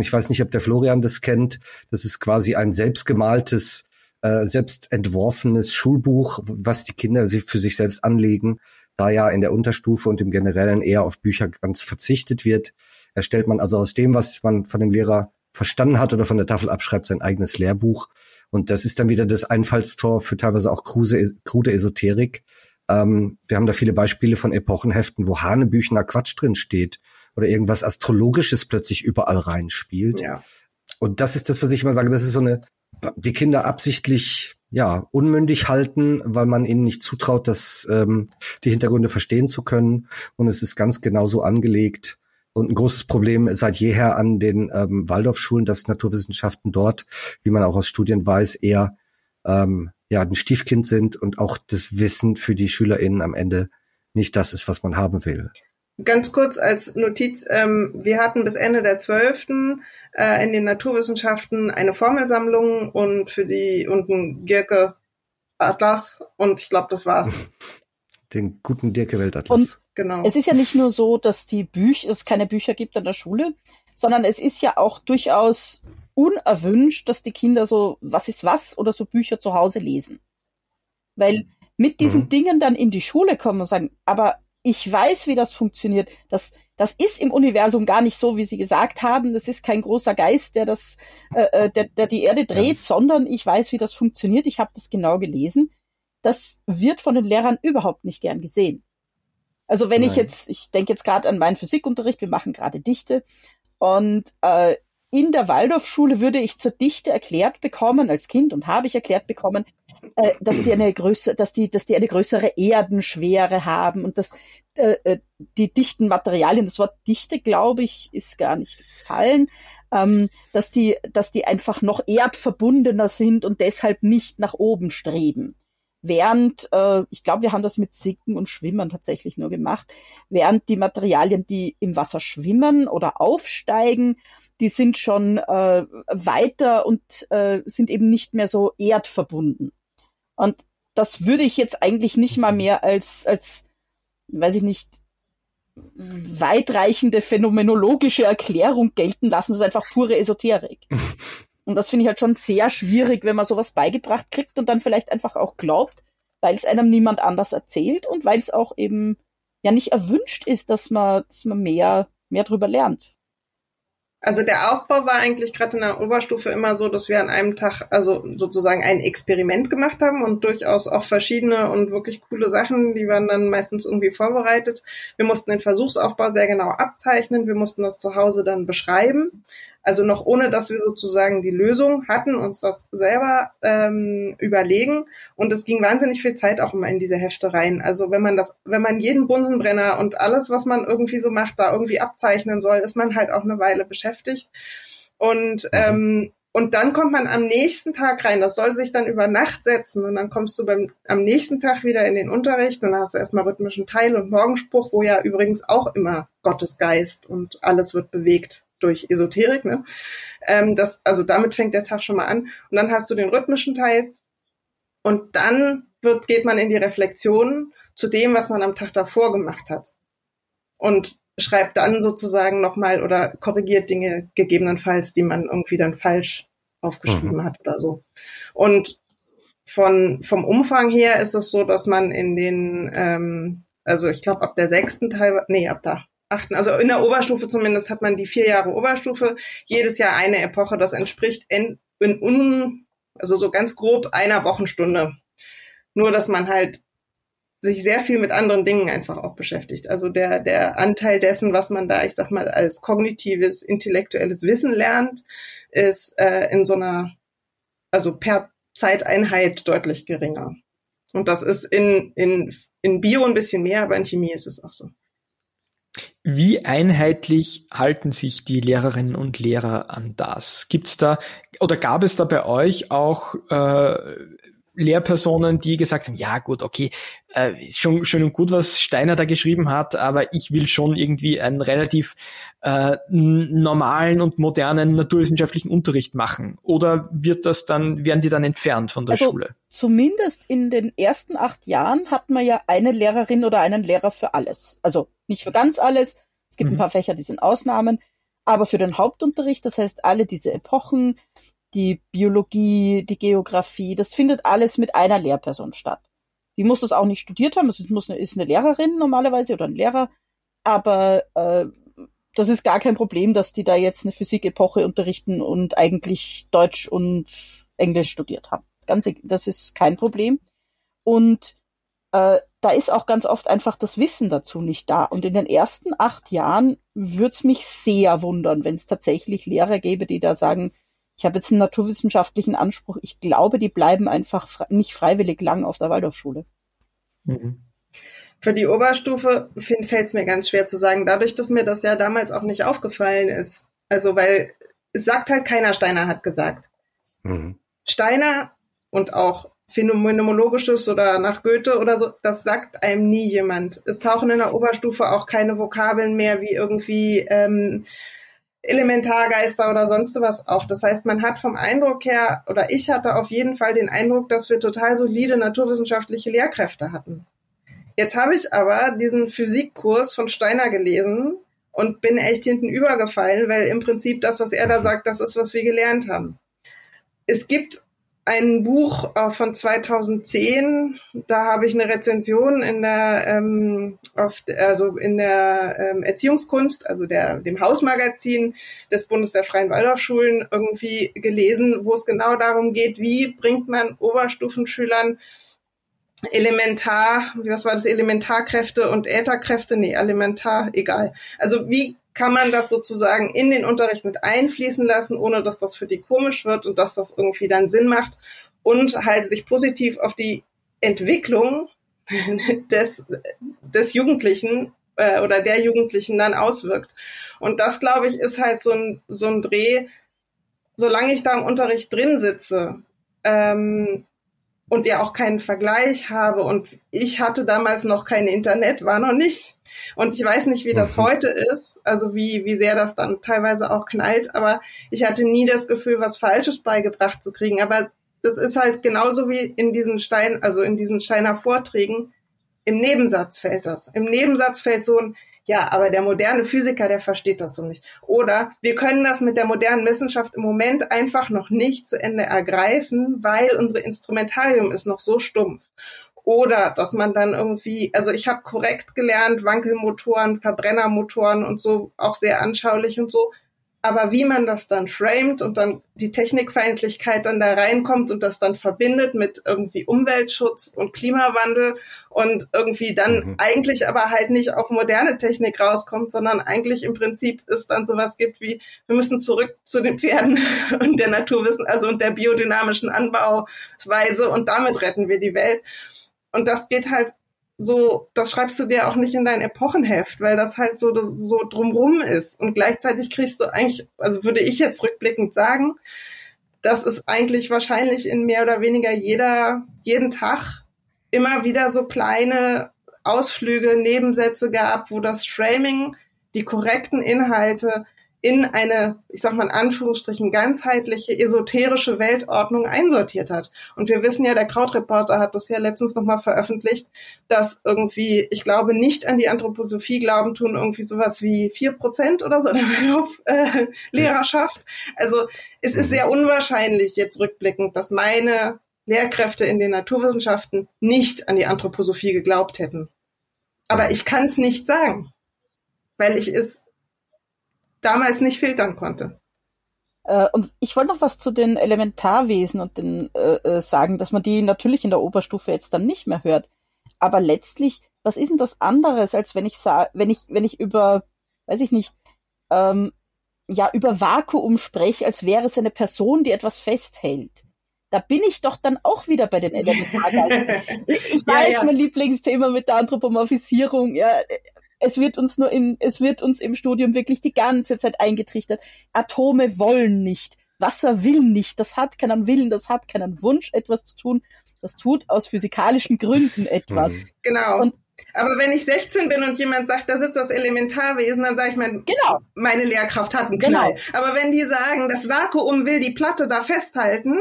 Ich weiß nicht, ob der Florian das kennt. Das ist quasi ein selbstgemaltes, selbst entworfenes Schulbuch, was die Kinder für sich selbst anlegen, da ja in der Unterstufe und im Generellen eher auf Bücher ganz verzichtet wird. Erstellt man also aus dem, was man von dem Lehrer verstanden hat oder von der Tafel abschreibt, sein eigenes Lehrbuch. Und das ist dann wieder das Einfallstor für teilweise auch krude Esoterik. Wir haben da viele Beispiele von Epochenheften, wo hanebüchener Quatsch drin steht oder irgendwas Astrologisches plötzlich überall reinspielt. Ja. Und das ist das, was ich immer sage, das ist so eine, die Kinder absichtlich unmündig halten, weil man ihnen nicht zutraut, dass die Hintergründe verstehen zu können. Und es ist ganz genauso angelegt. Und ein großes Problem seit jeher an den Waldorfschulen, dass Naturwissenschaften dort, wie man auch aus Studien weiß, eher ein Stiefkind sind und auch das Wissen für die SchülerInnen am Ende nicht das ist, was man haben will. Ganz kurz als Notiz, wir hatten bis Ende der 12. In den Naturwissenschaften eine Formelsammlung und ein Diercke Atlas und ich glaube, das war's. Den guten Diercke Weltatlas. Und genau. Es ist ja nicht nur so, dass es keine Bücher gibt an der Schule, sondern es ist ja auch durchaus unerwünscht, dass die Kinder so Was ist was oder so Bücher zu Hause lesen. Weil mit diesen Dingen dann in die Schule kommen und sagen, aber ich weiß, wie das funktioniert. Das ist im Universum gar nicht so, wie Sie gesagt haben. Das ist kein großer Geist, der der die Erde dreht, sondern ich weiß, wie das funktioniert. Ich habe das genau gelesen. Das wird von den Lehrern überhaupt nicht gern gesehen. Also wenn ich denke jetzt gerade an meinen Physikunterricht, wir machen gerade Dichte. Und in der Waldorfschule würde ich zur Dichte erklärt bekommen als Kind und habe ich erklärt bekommen, dass die eine größere Erdenschwere haben und dass die dichten Materialien, das Wort Dichte, glaube ich, ist gar nicht gefallen, dass die einfach noch erdverbundener sind und deshalb nicht nach oben streben. Während, ich glaube, wir haben das mit Sinken und Schwimmen tatsächlich nur gemacht, während die Materialien, die im Wasser schwimmen oder aufsteigen, die sind schon weiter und sind eben nicht mehr so erdverbunden. Und das würde ich jetzt eigentlich nicht mal mehr als weiß ich nicht, weitreichende phänomenologische Erklärung gelten lassen. Das ist einfach pure Esoterik. Und das finde ich halt schon sehr schwierig, wenn man sowas beigebracht kriegt und dann vielleicht einfach auch glaubt, weil es einem niemand anders erzählt und weil es auch eben ja nicht erwünscht ist, dass man mehr drüber lernt. Also der Aufbau war eigentlich gerade in der Oberstufe immer so, dass wir an einem Tag also sozusagen ein Experiment gemacht haben und durchaus auch verschiedene und wirklich coole Sachen, die waren dann meistens irgendwie vorbereitet. Wir mussten den Versuchsaufbau sehr genau abzeichnen, wir mussten das zu Hause dann beschreiben. Also noch ohne, dass wir sozusagen die Lösung hatten, uns das selber überlegen. Und es ging wahnsinnig viel Zeit auch immer in diese Hefte rein. Also wenn man jeden Bunsenbrenner und alles, was man irgendwie so macht, da irgendwie abzeichnen soll, ist man halt auch eine Weile beschäftigt. Und dann kommt man am nächsten Tag rein. Das soll sich dann über Nacht setzen. Und dann kommst du am nächsten Tag wieder in den Unterricht und dann hast du erstmal rhythmischen Teil und Morgenspruch, wo ja übrigens auch immer Gottes Geist und alles wird bewegt durch Esoterik, ne? Also damit fängt der Tag schon mal an. Und dann hast du den rhythmischen Teil und dann geht man in die Reflexion zu dem, was man am Tag davor gemacht hat. Und schreibt dann sozusagen nochmal oder korrigiert Dinge gegebenenfalls, die man irgendwie dann falsch aufgeschrieben hat oder so. Und vom Umfang her ist es so, dass man in den, ich glaube ab der 6. Teil, ab da 8. Also in der Oberstufe zumindest hat man die 4 Jahre Oberstufe, jedes Jahr eine Epoche, das entspricht so ganz grob einer Wochenstunde. Nur, dass man halt sich sehr viel mit anderen Dingen einfach auch beschäftigt. Also der Anteil dessen, was man da, ich sag mal, als kognitives, intellektuelles Wissen lernt, ist in so einer, also per Zeiteinheit deutlich geringer. Und das ist in Bio ein bisschen mehr, aber in Chemie ist es auch so. Wie einheitlich halten sich die Lehrerinnen und Lehrer an das? Gab es da bei euch auch Lehrpersonen, die gesagt haben, ja gut, okay, schon schön und gut, was Steiner da geschrieben hat, aber ich will schon irgendwie einen relativ normalen und modernen naturwissenschaftlichen Unterricht machen. Oder werden die dann entfernt von der Schule? Zumindest in den ersten 8 Jahren hat man ja eine Lehrerin oder einen Lehrer für alles. Also nicht für ganz alles. Es gibt ein paar Fächer, die sind Ausnahmen. Aber für den Hauptunterricht, das heißt alle diese Epochen, die Biologie, die Geografie, das findet alles mit einer Lehrperson statt. Die muss das auch nicht studiert haben, es ist eine Lehrerin normalerweise oder ein Lehrer, aber das ist gar kein Problem, dass die da jetzt eine Physik-Epoche unterrichten und eigentlich Deutsch und Englisch studiert haben. Das ist kein Problem. Und da ist auch ganz oft einfach das Wissen dazu nicht da. Und in den ersten 8 Jahren würde es mich sehr wundern, wenn es tatsächlich Lehrer gäbe, die da sagen, ich habe jetzt einen naturwissenschaftlichen Anspruch. Ich glaube, die bleiben einfach nicht freiwillig lang auf der Waldorfschule. Mhm. Für die Oberstufe fällt es mir ganz schwer zu sagen, dadurch, dass mir das ja damals auch nicht aufgefallen ist. Also, weil es sagt halt keiner, Steiner hat gesagt. Mhm. Steiner und auch Phänomenologisches oder nach Goethe oder so, das sagt einem nie jemand. Es tauchen in der Oberstufe auch keine Vokabeln mehr wie irgendwie Elementargeister oder sonst was auf. Das heißt, man hat vom Eindruck her, oder ich hatte auf jeden Fall den Eindruck, dass wir total solide naturwissenschaftliche Lehrkräfte hatten. Jetzt habe ich aber diesen Physikkurs von Steiner gelesen und bin echt hinten übergefallen, weil im Prinzip das, was er da sagt, das ist, was wir gelernt haben. Es gibt ein Buch von 2010, da habe ich eine Rezension in der Erziehungskunst, also dem Hausmagazin des Bundes der Freien Waldorfschulen irgendwie gelesen, wo es genau darum geht, wie bringt man Oberstufenschülern Elementarkräfte und Ätherkräfte, egal. Also wie kann man das sozusagen in den Unterricht mit einfließen lassen, ohne dass das für die komisch wird und dass das irgendwie dann Sinn macht und halt sich positiv auf die Entwicklung des Jugendlichen oder der Jugendlichen dann auswirkt. Und das, glaube ich, ist halt so ein Dreh, solange ich da im Unterricht drin sitze, und ja auch keinen Vergleich habe. Und ich hatte damals noch kein Internet, war noch nicht. Und ich weiß nicht, wie das heute ist, also wie sehr das dann teilweise auch knallt. Aber ich hatte nie das Gefühl, was Falsches beigebracht zu kriegen. Aber das ist halt genauso wie in diesen Steiner Vorträgen. Im Nebensatz fällt das. Im Nebensatz fällt so ein, ja, aber der moderne Physiker, der versteht das so nicht. Oder wir können das mit der modernen Wissenschaft im Moment einfach noch nicht zu Ende ergreifen, weil unser Instrumentarium ist noch so stumpf. Oder dass man dann irgendwie, also ich habe korrekt gelernt, Wankelmotoren, Verbrennermotoren und so, auch sehr anschaulich und so. Aber wie man das dann framet und dann die Technikfeindlichkeit dann da reinkommt und das dann verbindet mit irgendwie Umweltschutz und Klimawandel und irgendwie dann eigentlich aber halt nicht auf moderne Technik rauskommt, sondern eigentlich im Prinzip es dann sowas gibt wie, wir müssen zurück zu den Pferden und der Naturwissen, also und der biodynamischen Anbauweise und damit retten wir die Welt. Und das geht halt so, das schreibst du dir auch nicht in dein Epochenheft, weil das halt so drumrum ist. Und gleichzeitig kriegst du eigentlich, also würde ich jetzt rückblickend sagen, das ist eigentlich wahrscheinlich in mehr oder weniger jeden Tag immer wieder so kleine Ausflüge, Nebensätze gab, wo das Framing, die korrekten Inhalte in eine, ich sag mal in Anführungsstrichen, ganzheitliche, esoterische Weltordnung einsortiert hat. Und wir wissen ja, der Krautreporter hat das ja letztens nochmal veröffentlicht, dass irgendwie, ich glaube, nicht an die Anthroposophie glauben tun, irgendwie sowas wie 4% oder so, Lehrerschaft. Also es ist sehr unwahrscheinlich jetzt rückblickend, dass meine Lehrkräfte in den Naturwissenschaften nicht an die Anthroposophie geglaubt hätten. Aber ich kann es nicht sagen, weil ich es damals nicht filtern konnte. Und ich wollte noch was zu den Elementarwesen und den sagen, dass man die natürlich in der Oberstufe jetzt dann nicht mehr hört. Aber letztlich, was ist denn das anderes, als wenn ich über, weiß ich nicht, über Vakuum spreche, als wäre es eine Person, die etwas festhält. Da bin ich doch dann auch wieder bei den Elementargeistern. Ich weiß, mein Lieblingsthema mit der Anthropomorphisierung, ja. Es wird uns im Studium wirklich die ganze Zeit eingetrichtert. Atome wollen nicht. Wasser will nicht, das hat keinen Willen, das hat keinen Wunsch, etwas zu tun. Das tut aus physikalischen Gründen etwas. Genau. Und aber wenn ich 16 bin und jemand sagt, da sitzt das Elementarwesen, dann sage ich mir, genau, meine Lehrkraft hat einen Knall. Genau. Aber wenn die sagen, das Vakuum will die Platte da festhalten,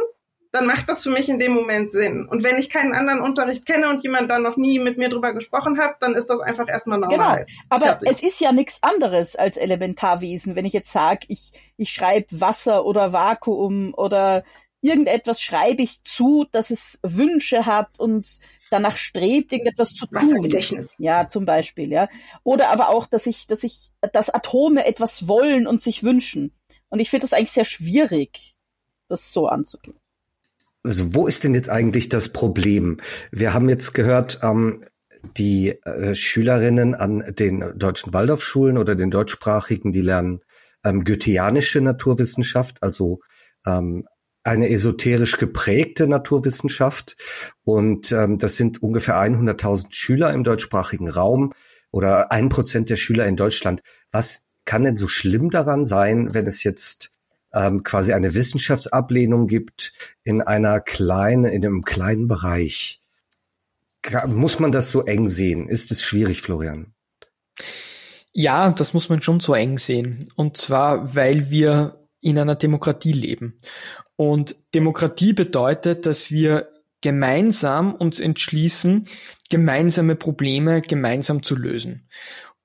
dann macht das für mich in dem Moment Sinn. Und wenn ich keinen anderen Unterricht kenne und jemand da noch nie mit mir drüber gesprochen hat, dann ist das einfach erstmal normal. Genau. Aber es ist ja nichts anderes als Elementarwesen. Wenn ich jetzt sage, ich schreibe Wasser oder Vakuum oder irgendetwas schreibe ich zu, dass es Wünsche hat und danach strebt, irgendetwas zu tun. Wassergedächtnis. Ja, zum Beispiel, ja. Oder aber auch, dass Atome etwas wollen und sich wünschen. Und ich finde das eigentlich sehr schwierig, das so anzugehen. Also, wo ist denn jetzt eigentlich das Problem? Wir haben jetzt gehört, die Schülerinnen an den deutschen Waldorfschulen oder den deutschsprachigen, die lernen goetheanische Naturwissenschaft, also eine esoterisch geprägte Naturwissenschaft. Und das sind ungefähr 100.000 Schüler im deutschsprachigen Raum oder 1% der Schüler in Deutschland. Was kann denn so schlimm daran sein, wenn es jetzt quasi eine Wissenschaftsablehnung gibt in einem kleinen Bereich? Muss man das so eng sehen? Ist es schwierig, Florian? Ja, das muss man schon so eng sehen. Und zwar, weil wir in einer Demokratie leben. Und Demokratie bedeutet, dass wir gemeinsam uns entschließen, gemeinsame Probleme gemeinsam zu lösen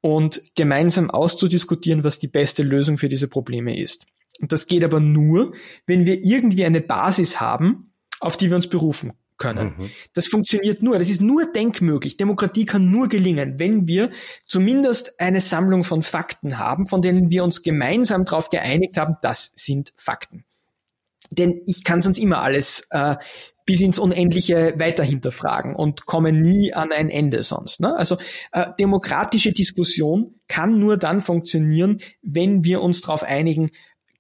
und gemeinsam auszudiskutieren, was die beste Lösung für diese Probleme ist. Und das geht aber nur, wenn wir irgendwie eine Basis haben, auf die wir uns berufen können. Mhm. Das funktioniert nur, das ist nur denkmöglich. Demokratie kann nur gelingen, wenn wir zumindest eine Sammlung von Fakten haben, von denen wir uns gemeinsam darauf geeinigt haben, das sind Fakten. Denn ich kann sonst immer alles bis ins Unendliche weiter hinterfragen und komme nie an ein Ende sonst. Ne? Also demokratische Diskussion kann nur dann funktionieren, wenn wir uns darauf einigen,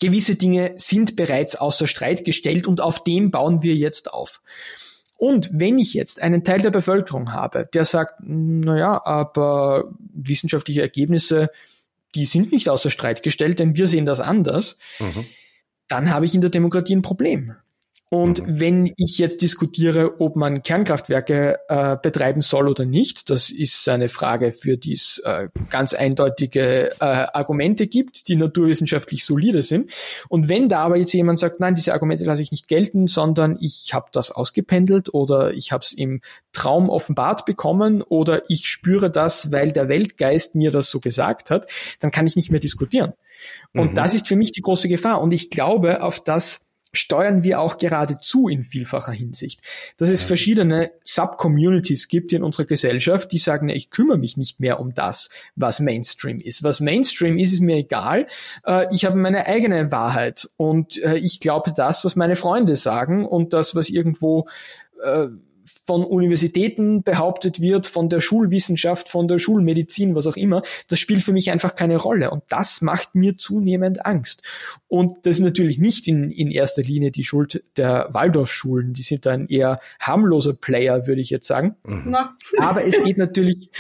gewisse Dinge sind bereits außer Streit gestellt und auf dem bauen wir jetzt auf. Und wenn ich jetzt einen Teil der Bevölkerung habe, der sagt, naja, aber wissenschaftliche Ergebnisse, die sind nicht außer Streit gestellt, denn wir sehen das anders, dann habe ich in der Demokratie ein Problem. Und wenn ich jetzt diskutiere, ob man Kernkraftwerke betreiben soll oder nicht, das ist eine Frage, für die es ganz eindeutige Argumente gibt, die naturwissenschaftlich solide sind. Und wenn da aber jetzt jemand sagt, nein, diese Argumente lasse ich nicht gelten, sondern ich habe das ausgependelt oder ich habe es im Traum offenbart bekommen oder ich spüre das, weil der Weltgeist mir das so gesagt hat, dann kann ich nicht mehr diskutieren. Und das ist für mich die große Gefahr. Und ich glaube, auf das steuern wir auch geradezu in vielfacher Hinsicht. Dass es verschiedene Subcommunities gibt in unserer Gesellschaft, die sagen, ich kümmere mich nicht mehr um das, was Mainstream ist. Was Mainstream ist, ist mir egal. Ich habe meine eigene Wahrheit und ich glaube das, was meine Freunde sagen und das, was irgendwo von Universitäten behauptet wird, von der Schulwissenschaft, von der Schulmedizin, was auch immer, das spielt für mich einfach keine Rolle. Und das macht mir zunehmend Angst. Und das ist natürlich nicht in erster Linie die Schuld der Waldorfschulen. Die sind dann eher harmloser Player, würde ich jetzt sagen. Aber es geht natürlich,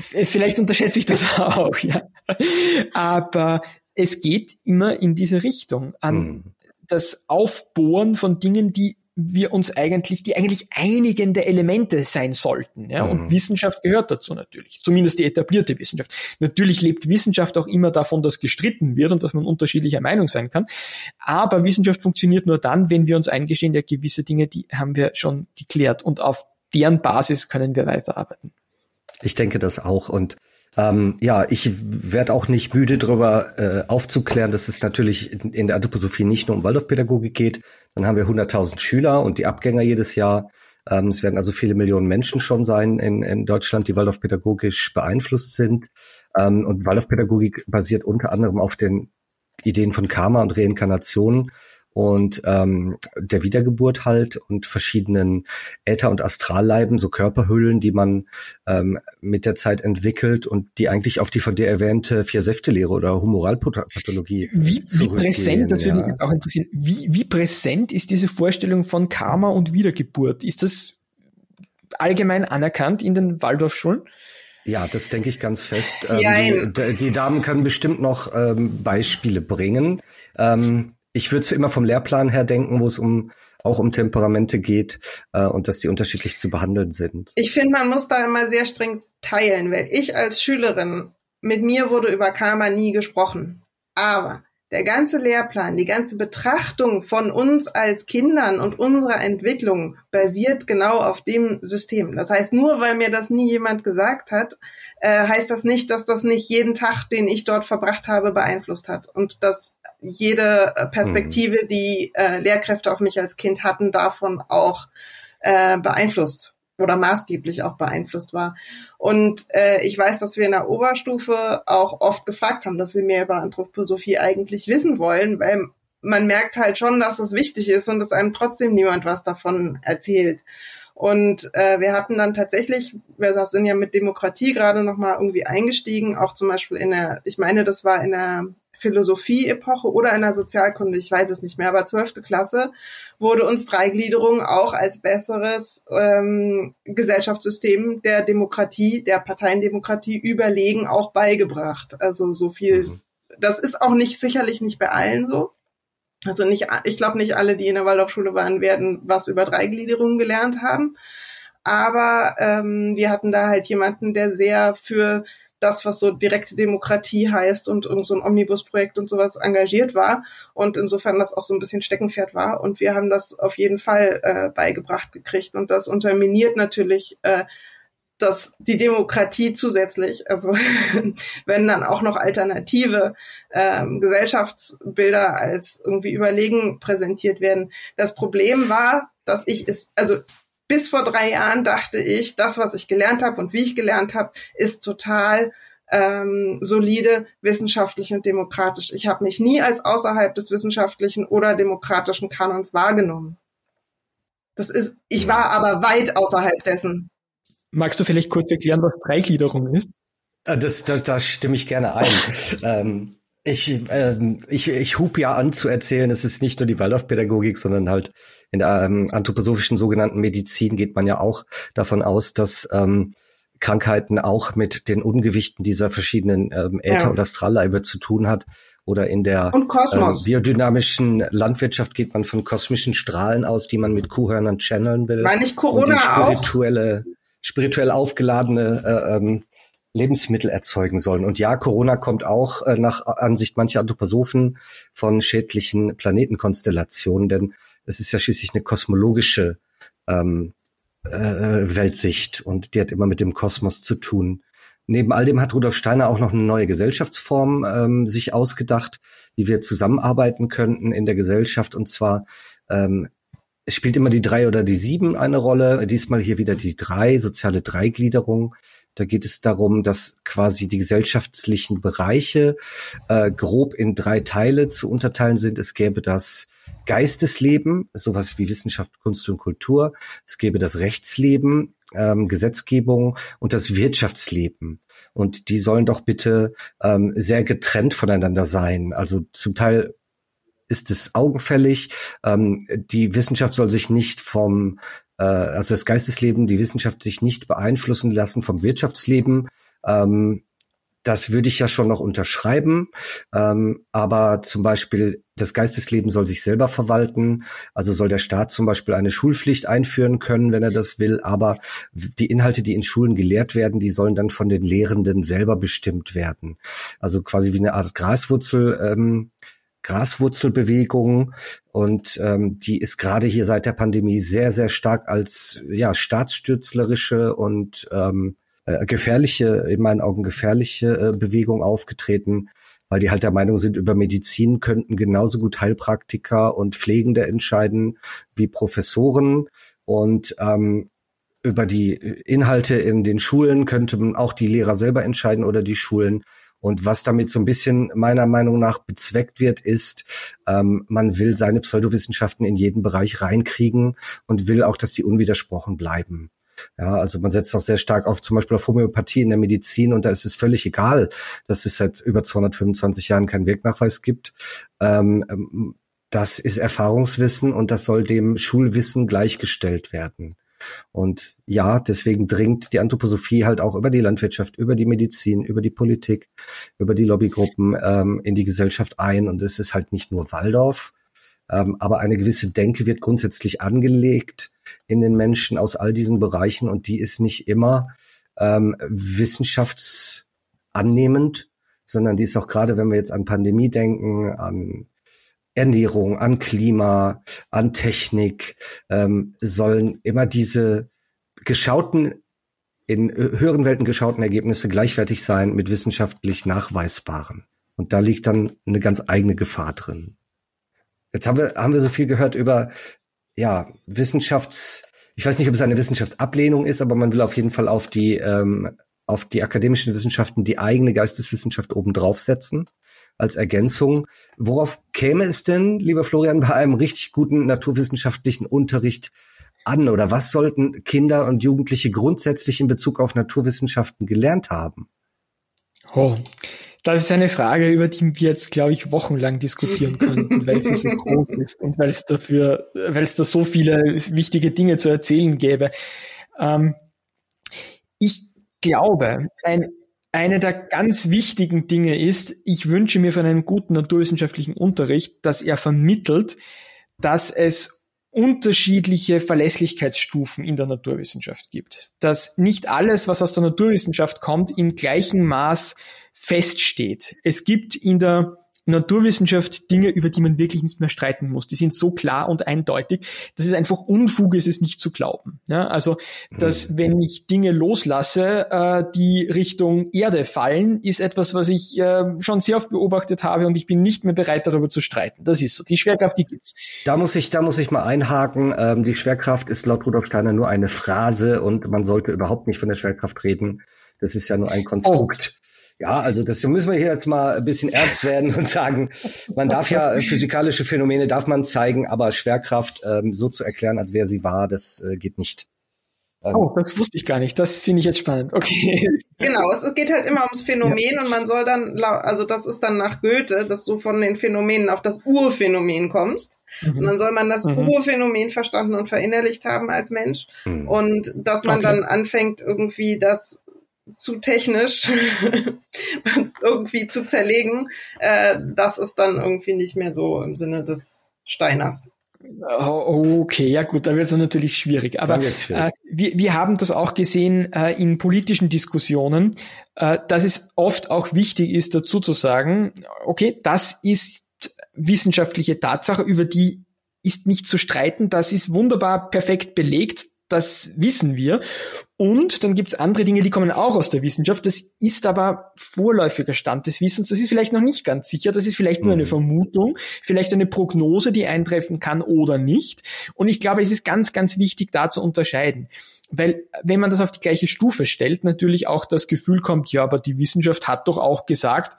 vielleicht unterschätze ich das auch, ja. Aber es geht immer in diese Richtung, an das Aufbohren von Dingen, die eigentlich einigende Elemente sein sollten. Ja? Und Wissenschaft gehört dazu natürlich, zumindest die etablierte Wissenschaft. Natürlich lebt Wissenschaft auch immer davon, dass gestritten wird und dass man unterschiedlicher Meinung sein kann. Aber Wissenschaft funktioniert nur dann, wenn wir uns eingestehen, ja, gewisse Dinge, die haben wir schon geklärt und auf deren Basis können wir weiterarbeiten. Ich denke das auch. Und ich werde auch nicht müde, darüber aufzuklären, dass es natürlich in der Anthroposophie nicht nur um Waldorfpädagogik geht. Dann haben wir 100.000 Schüler und die Abgänger jedes Jahr. Es werden also viele Millionen Menschen schon sein in Deutschland, die waldorfpädagogisch beeinflusst sind. Und Waldorfpädagogik basiert unter anderem auf den Ideen von Karma und Reinkarnation und der Wiedergeburt halt und verschiedenen Äther- und Astralleiben, so Körperhüllen, die man mit der Zeit entwickelt und die eigentlich auf die von dir erwähnte Vier-Säfte-Lehre oder Humoralpathologie zurückgehen. Wie präsent, das würde mich jetzt auch interessieren, wie präsent ist diese Vorstellung von Karma und Wiedergeburt? Ist das allgemein anerkannt in den Waldorfschulen? Ja, das denke ich ganz fest. Die Damen können bestimmt noch Beispiele bringen. Ich würde es immer vom Lehrplan her denken, wo es auch um Temperamente geht und dass die unterschiedlich zu behandeln sind. Ich finde, man muss da immer sehr streng teilen, weil ich als Schülerin, mit mir wurde über Karma nie gesprochen. Aber der ganze Lehrplan, die ganze Betrachtung von uns als Kindern und unserer Entwicklung basiert genau auf dem System. Das heißt, nur weil mir das nie jemand gesagt hat, heißt das nicht, dass das nicht jeden Tag, den ich dort verbracht habe, beeinflusst hat. Und dass jede Perspektive, die Lehrkräfte auf mich als Kind hatten, davon auch beeinflusst oder maßgeblich auch beeinflusst war. Und ich weiß, dass wir in der Oberstufe auch oft gefragt haben, dass wir mehr über Anthroposophie eigentlich wissen wollen, weil man merkt halt schon, dass es wichtig ist und dass einem trotzdem niemand was davon erzählt. Und wir hatten dann tatsächlich, wir sind ja mit Demokratie gerade nochmal irgendwie eingestiegen, auch zum Beispiel in der Philosophie-Epoche oder in der Sozialkunde, ich weiß es nicht mehr, aber 12. Klasse wurde uns Dreigliederung auch als besseres Gesellschaftssystem der Demokratie, der Parteiendemokratie überlegen auch beigebracht. Also so viel, das ist auch nicht sicherlich nicht bei allen so. Also nicht, ich glaube nicht alle, die in der Waldorfschule waren, werden was über Dreigliederung gelernt haben. Aber wir hatten da halt jemanden, der sehr für das, was so direkte Demokratie heißt und so ein Omnibusprojekt und sowas engagiert war und insofern das auch so ein bisschen Steckenpferd war und wir haben das auf jeden Fall beigebracht gekriegt und das unterminiert natürlich die Demokratie zusätzlich, also wenn dann auch noch alternative Gesellschaftsbilder als irgendwie Überlegen präsentiert werden. Das Problem war, dass bis vor 3 Jahren dachte ich, das, was ich gelernt habe und wie ich gelernt habe, ist total solide, wissenschaftlich und demokratisch. Ich habe mich nie als außerhalb des wissenschaftlichen oder demokratischen Kanons wahrgenommen. Ich war aber weit außerhalb dessen. Magst du vielleicht kurz erklären, was Dreigliederung ist? Da stimme ich gerne ein. Ich hub ja an zu erzählen, es ist nicht nur die Waldorfpädagogik, sondern halt in der anthroposophischen sogenannten Medizin geht man ja auch davon aus, dass Krankheiten auch mit den Ungewichten dieser verschiedenen Äther- oder Astralleibe zu tun hat. Oder in der biodynamischen Landwirtschaft geht man von kosmischen Strahlen aus, die man mit Kuhhörnern channeln will. War nicht Corona und spirituell aufgeladene Lebensmittel erzeugen sollen. Und ja, Corona kommt auch nach Ansicht mancher Anthroposophen von schädlichen Planetenkonstellationen, denn es ist ja schließlich eine kosmologische Weltsicht und die hat immer mit dem Kosmos zu tun. Neben all dem hat Rudolf Steiner auch noch eine neue Gesellschaftsform sich ausgedacht, wie wir zusammenarbeiten könnten in der Gesellschaft, und zwar es spielt immer die 3 oder die 7 eine Rolle, diesmal hier wieder die 3, soziale Dreigliederung. Da geht es darum, dass quasi die gesellschaftlichen Bereiche grob in 3 Teile zu unterteilen sind. Es gäbe das Geistesleben, sowas wie Wissenschaft, Kunst und Kultur. Es gäbe das Rechtsleben, Gesetzgebung und das Wirtschaftsleben. Und die sollen doch bitte sehr getrennt voneinander sein. Also zum Teil ist es augenfällig. Die Wissenschaft soll sich nicht das Geistesleben, die Wissenschaft sich nicht beeinflussen lassen vom Wirtschaftsleben. Das würde ich ja schon noch unterschreiben. Aber zum Beispiel das Geistesleben soll sich selber verwalten. Also soll der Staat zum Beispiel eine Schulpflicht einführen können, wenn er das will. Aber die Inhalte, die in Schulen gelehrt werden, die sollen dann von den Lehrenden selber bestimmt werden. Also quasi wie eine Art Graswurzelbewegung, und die ist gerade hier seit der Pandemie sehr, sehr stark als staatsstürzlerische und in meinen Augen gefährliche Bewegung aufgetreten, weil die halt der Meinung sind, über Medizin könnten genauso gut Heilpraktiker und Pflegende entscheiden wie Professoren, und über die Inhalte in den Schulen könnten auch die Lehrer selber entscheiden oder die Schulen. Und was damit so ein bisschen meiner Meinung nach bezweckt wird, ist, man will seine Pseudowissenschaften in jeden Bereich reinkriegen und will auch, dass die unwidersprochen bleiben. Ja, also man setzt auch sehr stark auf zum Beispiel auf Homöopathie in der Medizin, und da ist es völlig egal, dass es seit über 225 Jahren keinen Wirknachweis gibt. Das ist Erfahrungswissen und das soll dem Schulwissen gleichgestellt werden. Und ja, deswegen dringt die Anthroposophie halt auch über die Landwirtschaft, über die Medizin, über die Politik, über die Lobbygruppen in die Gesellschaft ein. Und es ist halt nicht nur Waldorf, Aber eine gewisse Denke wird grundsätzlich angelegt in den Menschen aus all diesen Bereichen und die ist nicht immer wissenschaftsannehmend, sondern die ist auch gerade, wenn wir jetzt an Pandemie denken, an Ernährung, an Klima, an Technik, sollen immer diese geschauten, in höheren Welten geschauten Ergebnisse gleichwertig sein mit wissenschaftlich nachweisbaren. Und da liegt dann eine ganz eigene Gefahr drin. Jetzt haben wir so viel gehört über ich weiß nicht, ob es eine Wissenschaftsablehnung ist, aber man will auf jeden Fall auf die akademischen Wissenschaften die eigene Geisteswissenschaft obendrauf setzen als Ergänzung. Worauf käme es denn, lieber Florian, bei einem richtig guten naturwissenschaftlichen Unterricht an? Oder was sollten Kinder und Jugendliche grundsätzlich in Bezug auf Naturwissenschaften gelernt haben? Oh, das ist eine Frage, über die wir jetzt, glaube ich, wochenlang diskutieren könnten, weil sie so groß ist und weil es da so viele wichtige Dinge zu erzählen gäbe. Ich glaube, eine der ganz wichtigen Dinge ist, ich wünsche mir von einem guten naturwissenschaftlichen Unterricht, dass er vermittelt, dass es unterschiedliche Verlässlichkeitsstufen in der Naturwissenschaft gibt. Dass nicht alles, was aus der Naturwissenschaft kommt, im gleichen Maß feststeht. Es gibt in der Naturwissenschaft Dinge, über die man wirklich nicht mehr streiten muss. Die sind so klar und eindeutig, dass es einfach Unfug ist, es nicht zu glauben. Ja, also, dass wenn ich Dinge loslasse, die Richtung Erde fallen, ist etwas, was ich schon sehr oft beobachtet habe und ich bin nicht mehr bereit, darüber zu streiten. Das ist so. Die Schwerkraft, die gibt's. Da muss ich mal einhaken. Die Schwerkraft ist laut Rudolf Steiner nur eine Phrase und man sollte überhaupt nicht von der Schwerkraft reden. Das ist ja nur ein Konstrukt. Oh. Ja, also das müssen wir hier jetzt mal ein bisschen ernst werden und sagen, man darf ja physikalische Phänomene darf man zeigen, aber Schwerkraft so zu erklären, als wäre sie wahr, das geht nicht. Oh, das wusste ich gar nicht. Das finde ich jetzt spannend. Okay. Genau, es geht halt immer ums Phänomen und man soll dann, also das ist dann nach Goethe, dass du von den Phänomenen auf das Urphänomen kommst. Mhm. Und dann soll man das Urphänomen verstanden und verinnerlicht haben als Mensch. Mhm. Und dass man dann anfängt, irgendwie das zu technisch irgendwie zu zerlegen, das ist dann irgendwie nicht mehr so im Sinne des Steiners. Okay, ja gut, da wird es natürlich schwierig. Aber wir haben das auch gesehen in politischen Diskussionen, dass es oft auch wichtig ist, dazu zu sagen, okay, das ist wissenschaftliche Tatsache, über die ist nicht zu streiten, das ist wunderbar perfekt belegt, das wissen wir. Und dann gibt's andere Dinge, die kommen auch aus der Wissenschaft. Das ist aber vorläufiger Stand des Wissens. Das ist vielleicht noch nicht ganz sicher. Das ist vielleicht nur eine Vermutung, vielleicht eine Prognose, die eintreffen kann oder nicht. Und ich glaube, es ist ganz, ganz wichtig, da zu unterscheiden. Weil wenn man das auf die gleiche Stufe stellt, natürlich auch das Gefühl kommt, ja, aber die Wissenschaft hat doch auch gesagt,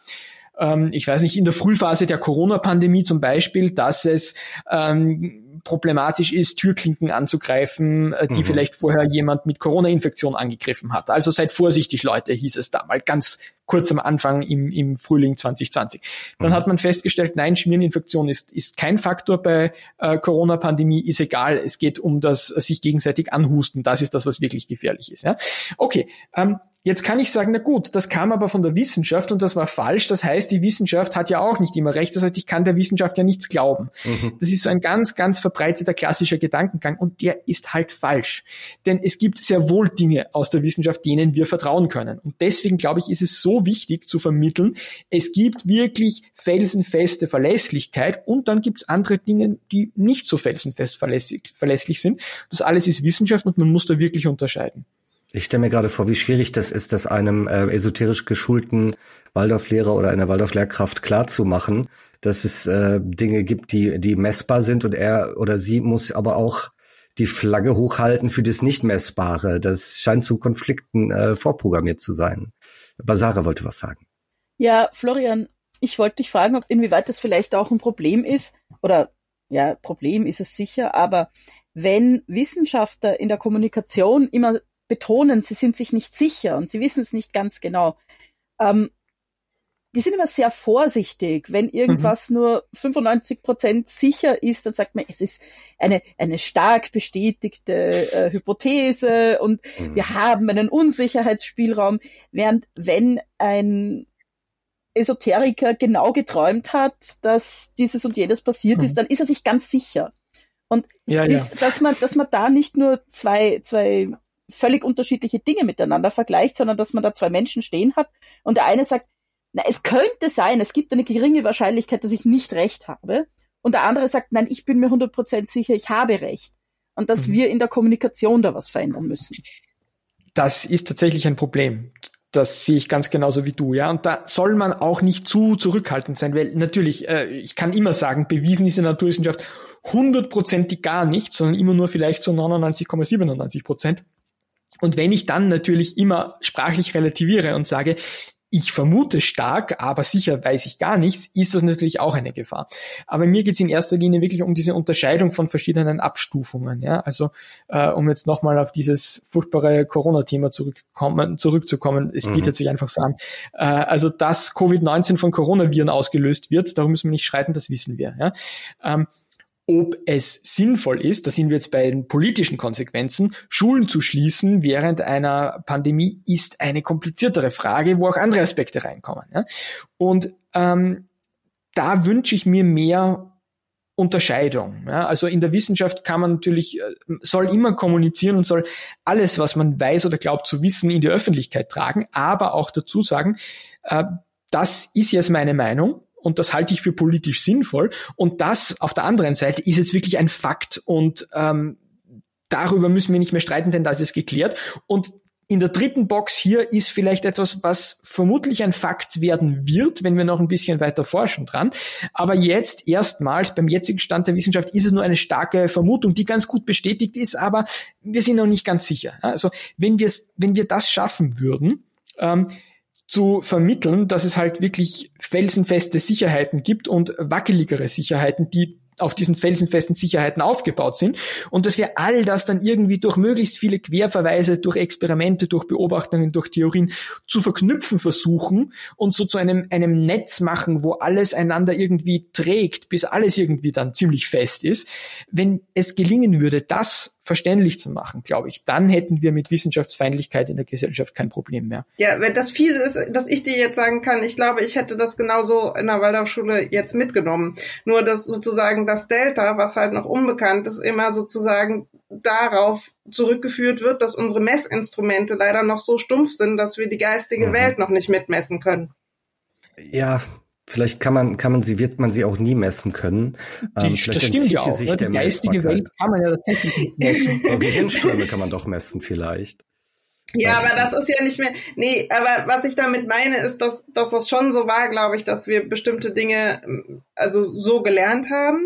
ich weiß nicht, in der Frühphase der Corona-Pandemie zum Beispiel, dass es problematisch ist, Türklinken anzugreifen, die vielleicht vorher jemand mit Corona-Infektion angegriffen hat. Also seid vorsichtig, Leute, hieß es damals, ganz kurz am Anfang im Frühling 2020. Dann hat man festgestellt, nein, Schmiereninfektion ist kein Faktor bei Corona-Pandemie, ist egal, es geht um das sich gegenseitig anhusten, das ist das, was wirklich gefährlich ist. Ja? Okay, jetzt kann ich sagen, na gut, das kam aber von der Wissenschaft und das war falsch, das heißt, die Wissenschaft hat ja auch nicht immer recht, das heißt, ich kann der Wissenschaft ja nichts glauben. Das ist so ein ganz, ganz verbreiteter klassischer Gedankengang und der ist halt falsch. Denn es gibt sehr wohl Dinge aus der Wissenschaft, denen wir vertrauen können. Und deswegen, glaube ich, ist es so wichtig zu vermitteln, es gibt wirklich felsenfeste Verlässlichkeit und dann gibt es andere Dinge, die nicht so felsenfest verlässlich sind. Das alles ist Wissenschaft und man muss da wirklich unterscheiden. Ich stelle mir gerade vor, wie schwierig das ist, das einem esoterisch geschulten Waldorflehrer oder einer Waldorflehrkraft klarzumachen, dass es Dinge gibt, die messbar sind und er oder sie muss aber auch die Flagge hochhalten für das Nicht-Messbare. Das scheint zu Konflikten vorprogrammiert zu sein. Basara wollte was sagen. Ja, Florian, ich wollte dich fragen, inwieweit das vielleicht auch ein Problem ist. Oder ja, Problem ist es sicher, aber wenn Wissenschaftler in der Kommunikation immer betonen, sie sind sich nicht sicher und sie wissen es nicht ganz genau. Die sind immer sehr vorsichtig. Wenn irgendwas nur 95% sicher ist, dann sagt man, es ist eine stark bestätigte Hypothese und wir haben einen Unsicherheitsspielraum. Während wenn ein Esoteriker genau geträumt hat, dass dieses und jenes passiert ist, dann ist er sich ganz sicher. Und dass man da nicht nur zwei völlig unterschiedliche Dinge miteinander vergleicht, sondern dass man da zwei Menschen stehen hat und der eine sagt, na, es könnte sein, es gibt eine geringe Wahrscheinlichkeit, dass ich nicht recht habe. Und der andere sagt, nein, ich bin mir 100% sicher, ich habe recht. Und dass wir in der Kommunikation da was verändern müssen. Das ist tatsächlich ein Problem. Das sehe ich ganz genauso wie du, ja. Und da soll man auch nicht zu zurückhaltend sein, weil natürlich, ich kann immer sagen, bewiesen ist in der Naturwissenschaft 100%ig gar nichts, sondern immer nur vielleicht so 99,97%. Und wenn ich dann natürlich immer sprachlich relativiere und sage, ich vermute stark, aber sicher weiß ich gar nichts, ist das natürlich auch eine Gefahr. Aber mir geht es in erster Linie wirklich um diese Unterscheidung von verschiedenen Abstufungen. Ja? Also um jetzt nochmal auf dieses furchtbare Corona-Thema zurückzukommen, es bietet sich einfach so an. Also dass Covid-19 von Coronaviren ausgelöst wird, darum müssen wir nicht streiten, das wissen wir. Ja? Ob es sinnvoll ist, da sind wir jetzt bei den politischen Konsequenzen, Schulen zu schließen während einer Pandemie ist eine kompliziertere Frage, wo auch andere Aspekte reinkommen. Ja? Und da wünsche ich mir mehr Unterscheidung. Ja? Also in der Wissenschaft kann man natürlich, soll immer kommunizieren und soll alles, was man weiß oder glaubt zu wissen, in die Öffentlichkeit tragen, aber auch dazu sagen, das ist jetzt meine Meinung. Und das halte ich für politisch sinnvoll. Und das auf der anderen Seite ist jetzt wirklich ein Fakt. Und darüber müssen wir nicht mehr streiten, denn das ist geklärt. Und in der dritten Box hier ist vielleicht etwas, was vermutlich ein Fakt werden wird, wenn wir noch ein bisschen weiter forschen dran. Aber jetzt erstmals beim jetzigen Stand der Wissenschaft ist es nur eine starke Vermutung, die ganz gut bestätigt ist, aber wir sind noch nicht ganz sicher. Also wenn wir das schaffen würden, zu vermitteln, dass es halt wirklich felsenfeste Sicherheiten gibt und wackeligere Sicherheiten, die auf diesen felsenfesten Sicherheiten aufgebaut sind und dass wir all das dann irgendwie durch möglichst viele Querverweise, durch Experimente, durch Beobachtungen, durch Theorien zu verknüpfen versuchen und so zu einem Netz machen, wo alles einander irgendwie trägt, bis alles irgendwie dann ziemlich fest ist. Wenn es gelingen würde, das verständlich zu machen, glaube ich, dann hätten wir mit Wissenschaftsfeindlichkeit in der Gesellschaft kein Problem mehr. Ja, wenn das fiese ist, dass ich dir jetzt sagen kann, ich glaube, ich hätte das genauso in der Waldorfschule jetzt mitgenommen. Nur, dass sozusagen das Delta, was halt noch unbekannt ist, immer sozusagen darauf zurückgeführt wird, dass unsere Messinstrumente leider noch so stumpf sind, dass wir die geistige Welt noch nicht mitmessen können. Ja, vielleicht wird man sie auch nie messen können. Das stimmt ja auch. Die geistige Welt kann man ja tatsächlich nicht messen. Gehirnströme kann man doch messen vielleicht. Ja, aber das ist ja nicht mehr, nee, aber was ich damit meine, ist, dass das schon so war, glaube ich, dass wir bestimmte Dinge also so gelernt haben.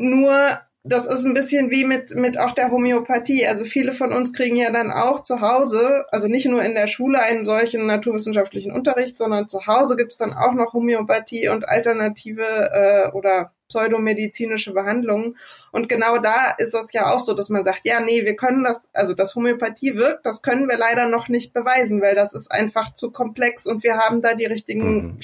Nur, das ist ein bisschen wie mit auch der Homöopathie. Also viele von uns kriegen ja dann auch zu Hause, also nicht nur in der Schule einen solchen naturwissenschaftlichen Unterricht, sondern zu Hause gibt es dann auch noch Homöopathie und alternative oder pseudomedizinische Behandlungen. Und genau da ist das ja auch so, dass man sagt, ja, nee, wir können das, also dass Homöopathie wirkt, das können wir leider noch nicht beweisen, weil das ist einfach zu komplex und wir haben da die richtigen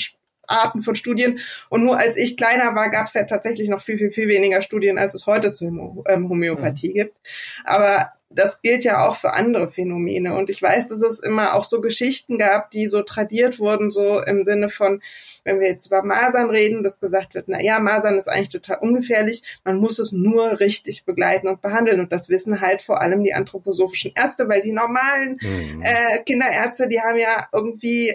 Arten von Studien. Und nur als ich kleiner war, gab es ja tatsächlich noch viel, viel, viel weniger Studien, als es heute zu Homöopathie gibt. Aber das gilt ja auch für andere Phänomene. Und ich weiß, dass es immer auch so Geschichten gab, die so tradiert wurden, so im Sinne von, wenn wir jetzt über Masern reden, dass gesagt wird, na ja, Masern ist eigentlich total ungefährlich. Man muss es nur richtig begleiten und behandeln. Und das wissen halt vor allem die anthroposophischen Ärzte, weil die normalen Kinderärzte, die haben ja irgendwie...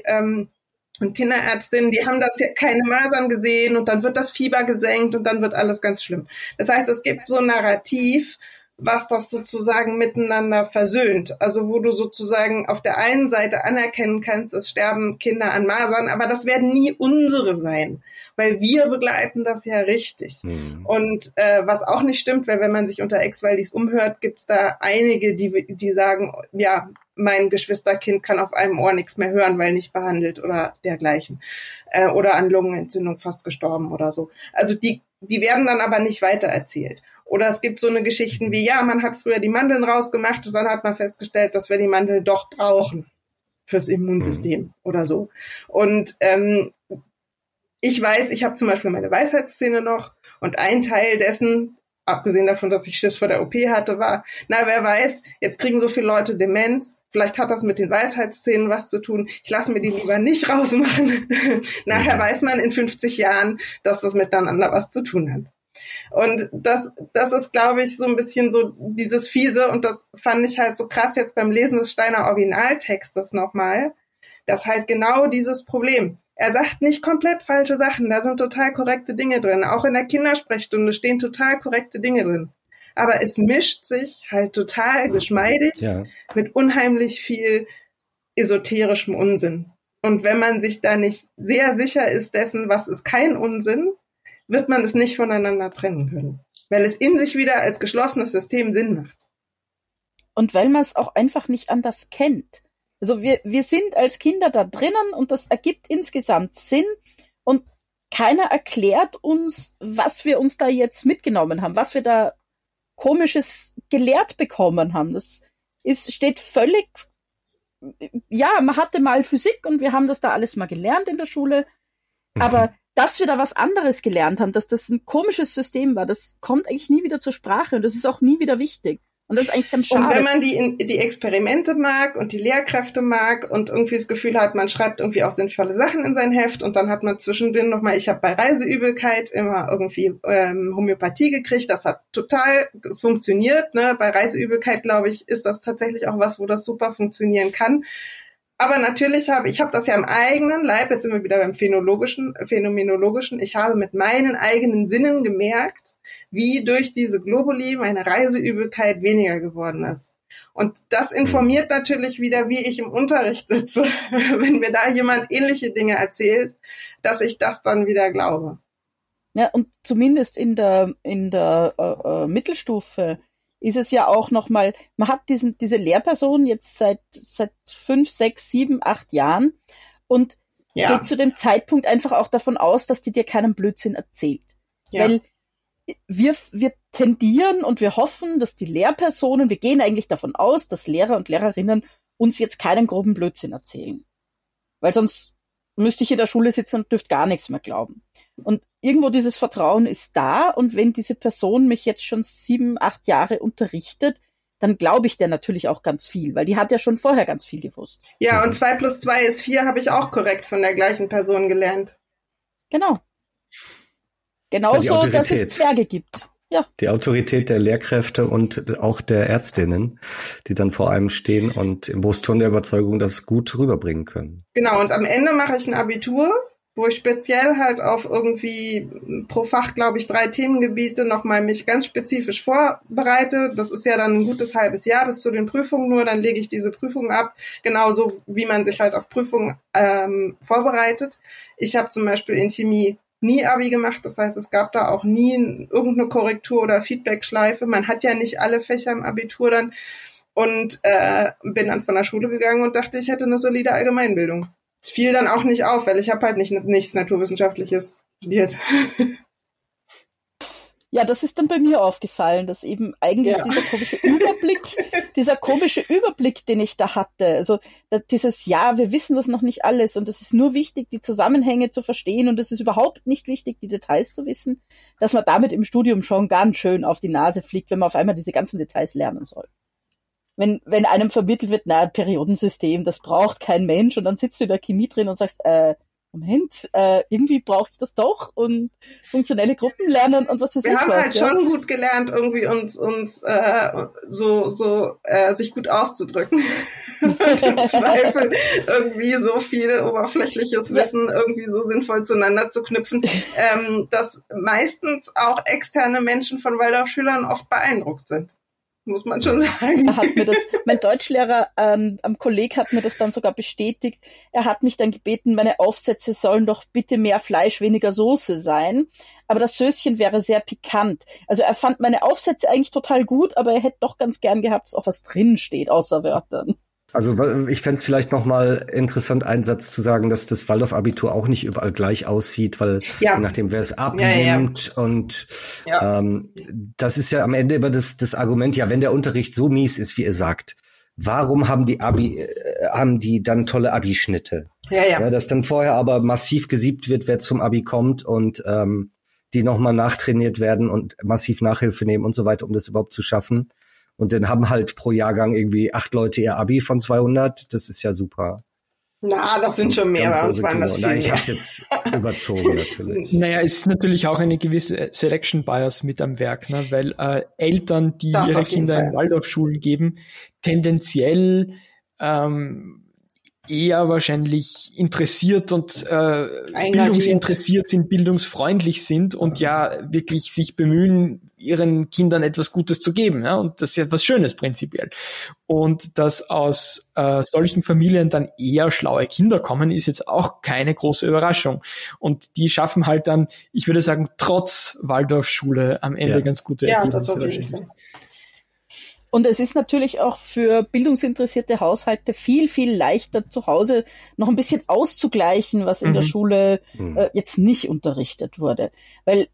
Und Kinderärztinnen, die haben das ja keine Masern gesehen und dann wird das Fieber gesenkt und dann wird alles ganz schlimm. Das heißt, es gibt so ein Narrativ, was das sozusagen miteinander versöhnt. Also wo du sozusagen auf der einen Seite anerkennen kannst, es sterben Kinder an Masern, aber das werden nie unsere sein, weil wir begleiten das ja richtig. Und was auch nicht stimmt, weil wenn man sich unter ExWaldis umhört, gibt's da einige, die sagen, ja, mein Geschwisterkind kann auf einem Ohr nichts mehr hören, weil nicht behandelt oder dergleichen. Oder an Lungenentzündung fast gestorben oder so. Also die werden dann aber nicht weitererzählt. Oder es gibt so eine Geschichten wie, ja, man hat früher die Mandeln rausgemacht und dann hat man festgestellt, dass wir die Mandeln doch brauchen fürs Immunsystem oder so. Und ich weiß, ich habe zum Beispiel meine Weisheitszähne noch und ein Teil dessen abgesehen davon, dass ich Schiss vor der OP hatte, war, na, wer weiß, jetzt kriegen so viele Leute Demenz, vielleicht hat das mit den Weisheitszähnen was zu tun, ich lasse mir die lieber nicht rausmachen. Nachher weiß man in 50 Jahren, dass das miteinander was zu tun hat. Und das ist, glaube ich, so ein bisschen so dieses Fiese, und das fand ich halt so krass jetzt beim Lesen des Steiner Originaltextes nochmal, das halt genau dieses Problem. Er sagt nicht komplett falsche Sachen, da sind total korrekte Dinge drin. Auch in der Kindersprechstunde stehen total korrekte Dinge drin. Aber es mischt sich halt total geschmeidig mit unheimlich viel esoterischem Unsinn. Und wenn man sich da nicht sehr sicher ist dessen, was ist kein Unsinn, wird man es nicht voneinander trennen können, weil es in sich wieder als geschlossenes System Sinn macht. Und weil man es auch einfach nicht anders kennt. Also wir sind als Kinder da drinnen und das ergibt insgesamt Sinn und keiner erklärt uns, was wir uns da jetzt mitgenommen haben, was wir da Komisches gelehrt bekommen haben. Das ist, steht völlig, ja, man hatte mal Physik und wir haben das da alles mal gelernt in der Schule, aber dass wir da was anderes gelernt haben, dass das ein komisches System war, das kommt eigentlich nie wieder zur Sprache und das ist auch nie wieder wichtig. Und das ist eigentlich ganz schade. Und wenn man die Experimente mag und die Lehrkräfte mag und irgendwie das Gefühl hat, man schreibt irgendwie auch sinnvolle Sachen in sein Heft und dann hat man zwischendrin nochmal, ich habe bei Reiseübelkeit immer irgendwie Homöopathie gekriegt, das hat total funktioniert. Ne? Bei Reiseübelkeit, glaube ich, ist das tatsächlich auch was, wo das super funktionieren kann. Aber natürlich habe ich das ja im eigenen Leib, jetzt sind wir wieder beim Phänomenologischen, ich habe mit meinen eigenen Sinnen gemerkt, wie durch diese Globuli meine Reiseübelkeit weniger geworden ist. Und das informiert natürlich wieder, wie ich im Unterricht sitze, wenn mir da jemand ähnliche Dinge erzählt, dass ich das dann wieder glaube. Ja, und zumindest in der Mittelstufe ist es ja auch nochmal, man hat diese Lehrperson jetzt seit 5, 6, 7, 8 Jahren und geht zu dem Zeitpunkt einfach auch davon aus, dass die dir keinen Blödsinn erzählt. Ja. Weil wir tendieren und wir hoffen, dass die Lehrpersonen, wir gehen eigentlich davon aus, dass Lehrer und Lehrerinnen uns jetzt keinen groben Blödsinn erzählen. Weil sonst müsste ich in der Schule sitzen und dürfte gar nichts mehr glauben. Und irgendwo dieses Vertrauen ist da und wenn diese Person mich jetzt schon 7, 8 Jahre unterrichtet, dann glaube ich der natürlich auch ganz viel, weil die hat ja schon vorher ganz viel gewusst. Ja, und 2 + 2 ist 4 habe ich auch korrekt von der gleichen Person gelernt. Genau. Genauso, dass es Zwerge gibt. Ja. Die Autorität der Lehrkräfte und auch der Ärztinnen, die dann vor einem stehen und im Brustton der Überzeugung das gut rüberbringen können. Genau, und am Ende mache ich ein Abitur, wo ich speziell halt auf irgendwie pro Fach, glaube ich, 3 Themengebiete nochmal mich ganz spezifisch vorbereite. Das ist ja dann ein gutes halbes Jahr bis zu den Prüfungen nur, dann lege ich diese Prüfungen ab, genauso wie man sich halt auf Prüfungen vorbereitet. Ich habe zum Beispiel in Chemie nie Abi gemacht, das heißt, es gab da auch nie irgendeine Korrektur oder Feedbackschleife. Man hat ja nicht alle Fächer im Abitur dann und bin dann von der Schule gegangen und dachte, ich hätte eine solide Allgemeinbildung. Es fiel dann auch nicht auf, weil ich habe halt nichts Naturwissenschaftliches studiert. Ja, das ist dann bei mir aufgefallen, dass eben eigentlich dieser komische Überblick, den ich da hatte, also dieses, ja, wir wissen das noch nicht alles und es ist nur wichtig, die Zusammenhänge zu verstehen und es ist überhaupt nicht wichtig, die Details zu wissen, dass man damit im Studium schon ganz schön auf die Nase fliegt, wenn man auf einmal diese ganzen Details lernen soll. Wenn einem vermittelt wird, na, Periodensystem, das braucht kein Mensch und dann sitzt du in der Chemie drin und sagst, Moment, irgendwie brauche ich das doch und funktionelle Gruppen lernen und was für sich. Wir haben halt schon gut gelernt, irgendwie uns sich gut auszudrücken. Und im Zweifel irgendwie so viel oberflächliches Wissen irgendwie so sinnvoll zueinander zu knüpfen, dass meistens auch externe Menschen von Waldorfschülern oft beeindruckt sind. Muss man schon sagen. Mein Deutschlehrer am Kolleg hat mir das dann sogar bestätigt. Er hat mich dann gebeten, meine Aufsätze sollen doch bitte mehr Fleisch, weniger Soße sein. Aber das Sößchen wäre sehr pikant. Also er fand meine Aufsätze eigentlich total gut, aber er hätte doch ganz gern gehabt, dass auch was drin steht, außer Wörtern. Also ich fände es vielleicht nochmal interessant, einen Satz zu sagen, dass das Waldorf-Abitur auch nicht überall gleich aussieht, weil je nachdem, wer es abnimmt das ist ja am Ende immer das Argument, ja, wenn der Unterricht so mies ist, wie ihr sagt, warum haben die dann tolle Abi-Schnitte? Ja, dass dann vorher aber massiv gesiebt wird, wer zum Abi kommt und die nochmal nachtrainiert werden und massiv Nachhilfe nehmen und so weiter, um das überhaupt zu schaffen. Und dann haben halt pro Jahrgang irgendwie 8 Leute ihr Abi von 200. Das ist ja super. Na, das sind schon mehr, bei uns waren das viel. Ich habe es jetzt überzogen natürlich. Naja, ist natürlich auch eine gewisse Selection Bias mit am Werk, ne? Weil Eltern, die das ihre Kinder in Waldorfschulen geben, tendenziell eher wahrscheinlich interessiert und bildungsinteressiert sind, bildungsfreundlich sind und ja wirklich sich bemühen, ihren Kindern etwas Gutes zu geben. Ja? Und das ist ja was Schönes prinzipiell. Und dass aus solchen Familien dann eher schlaue Kinder kommen, ist jetzt auch keine große Überraschung. Und die schaffen halt dann, ich würde sagen, trotz Waldorfschule am Ende ganz gute Ergebnisse wahrscheinlich. Und es ist natürlich auch für bildungsinteressierte Haushalte viel, viel leichter, zu Hause noch ein bisschen auszugleichen, was in der Schule jetzt nicht unterrichtet wurde. Weil,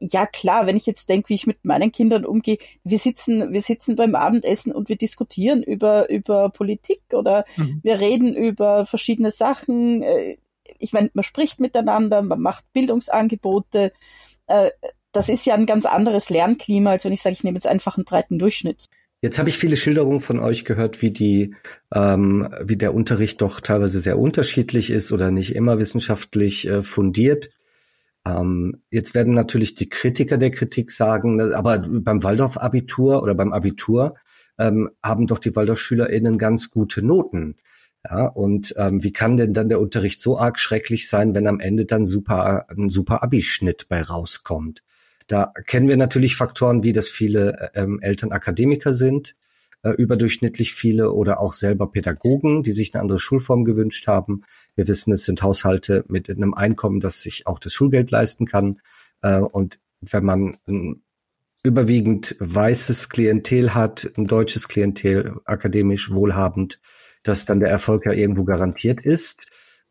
ja klar, wenn ich jetzt denke, wie ich mit meinen Kindern umgehe, wir sitzen beim Abendessen und wir diskutieren über Politik oder wir reden über verschiedene Sachen. Ich meine, man spricht miteinander, man macht Bildungsangebote. Das ist ja ein ganz anderes Lernklima, als wenn ich sage, ich nehme jetzt einfach einen breiten Durchschnitt. Jetzt habe ich viele Schilderungen von euch gehört, wie der Unterricht doch teilweise sehr unterschiedlich ist oder nicht immer wissenschaftlich fundiert. Jetzt werden natürlich die Kritiker der Kritik sagen, aber beim Waldorf-Abitur oder beim Abitur haben doch die Waldorf-SchülerInnen ganz gute Noten. Ja, und wie kann denn dann der Unterricht so arg schrecklich sein, wenn am Ende dann ein super Abischnitt bei rauskommt? Da kennen wir natürlich Faktoren, wie dass viele Eltern Akademiker sind, überdurchschnittlich viele oder auch selber Pädagogen, die sich eine andere Schulform gewünscht haben. Wir wissen, es sind Haushalte mit einem Einkommen, das sich auch das Schulgeld leisten kann. Und wenn man ein überwiegend weißes Klientel hat, ein deutsches Klientel, akademisch wohlhabend, dass dann der Erfolg ja irgendwo garantiert ist.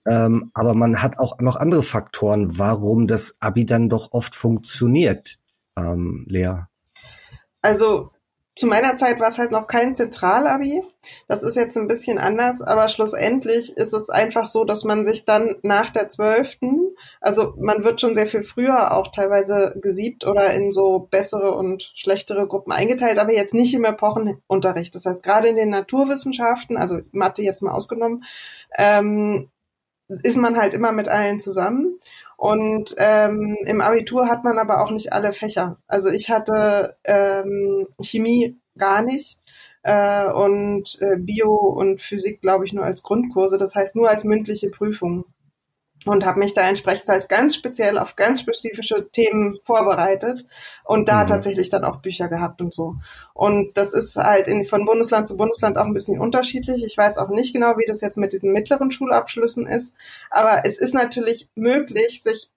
Aber man hat auch noch andere Faktoren, warum das Abi dann doch oft funktioniert, Lea. Also zu meiner Zeit war es halt noch kein Zentralabi. Das ist jetzt ein bisschen anders, aber schlussendlich ist es einfach so, dass man sich dann nach der 12., also man wird schon sehr viel früher auch teilweise gesiebt oder in so bessere und schlechtere Gruppen eingeteilt, aber jetzt nicht im Epochenunterricht. Das heißt, gerade in den Naturwissenschaften, also Mathe jetzt mal ausgenommen, ist man halt immer mit allen zusammen. Und im Abitur hat man aber auch nicht alle Fächer. Also ich hatte Chemie gar nicht und Bio und Physik, glaube ich, nur als Grundkurse. Das heißt, nur als mündliche Prüfung. Und habe mich da entsprechend halt ganz speziell auf ganz spezifische Themen vorbereitet und da tatsächlich dann auch Bücher gehabt und so. Und das ist halt von Bundesland zu Bundesland auch ein bisschen unterschiedlich. Ich weiß auch nicht genau, wie das jetzt mit diesen mittleren Schulabschlüssen ist, aber es ist natürlich möglich, sich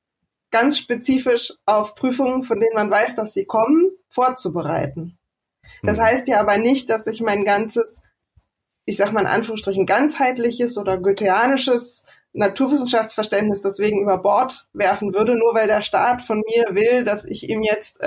ganz spezifisch auf Prüfungen, von denen man weiß, dass sie kommen, vorzubereiten. Das heißt ja aber nicht, dass ich mein ganzes, ich sag mal in Anführungsstrichen, ganzheitliches oder goetheanisches Naturwissenschaftsverständnis deswegen über Bord werfen würde, nur weil der Staat von mir will, dass ich ihm jetzt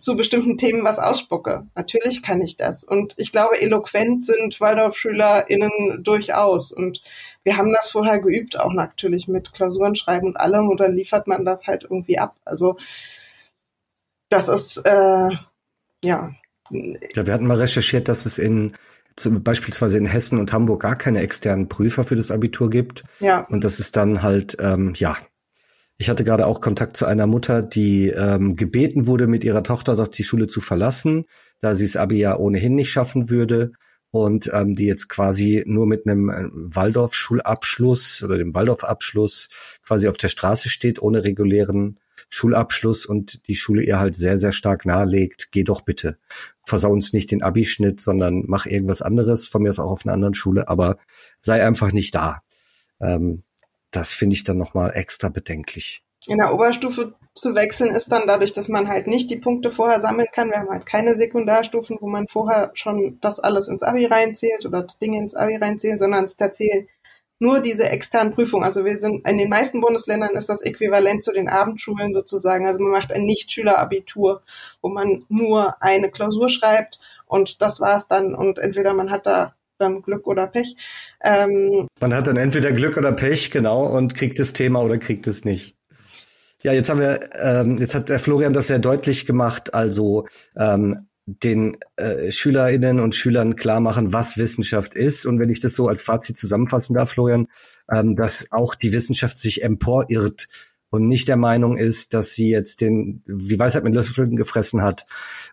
zu bestimmten Themen was ausspucke. Natürlich kann ich das. Und ich glaube, eloquent sind WaldorfschülerInnen durchaus. Und wir haben das vorher geübt, auch natürlich mit Klausuren schreiben und allem. Und dann liefert man das halt irgendwie ab. Also das ist, Ja, wir hatten mal recherchiert, dass es beispielsweise in Hessen und Hamburg gar keine externen Prüfer für das Abitur gibt. Ja. Und das ist dann halt, ich hatte gerade auch Kontakt zu einer Mutter, die gebeten wurde, mit ihrer Tochter doch die Schule zu verlassen, da sie das Abi ja ohnehin nicht schaffen würde und die jetzt quasi nur mit einem Waldorf-Schulabschluss oder dem Waldorf-Abschluss quasi auf der Straße steht, ohne regulären Schulabschluss und die Schule ihr halt sehr, sehr stark nahelegt, geh doch bitte. Versau uns nicht den Abischnitt, sondern mach irgendwas anderes, von mir aus auch auf einer anderen Schule, aber sei einfach nicht da. Das finde ich dann nochmal extra bedenklich. In der Oberstufe zu wechseln ist dann dadurch, dass man halt nicht die Punkte vorher sammeln kann. Wir haben halt keine Sekundarstufen, wo man vorher schon das alles ins Abi reinzählt oder Dinge ins Abi reinzählen, sondern es erzählen nur diese externen Prüfungen. Also wir sind, in den meisten Bundesländern ist das äquivalent zu den Abendschulen sozusagen. Also man macht ein Nichtschülerabitur, wo man nur eine Klausur schreibt und das war's dann. Und entweder man hat da dann Glück oder Pech. Man hat dann entweder Glück oder Pech, genau, und kriegt das Thema oder kriegt es nicht. Ja, jetzt haben wir, jetzt hat der Florian das sehr deutlich gemacht, also den Schülerinnen und Schülern klar machen, was Wissenschaft ist. Und wenn ich das so als Fazit zusammenfassen darf, Florian, dass auch die Wissenschaft sich emporirrt und nicht der Meinung ist, dass sie jetzt die Weisheit mit Löffeln gefressen hat,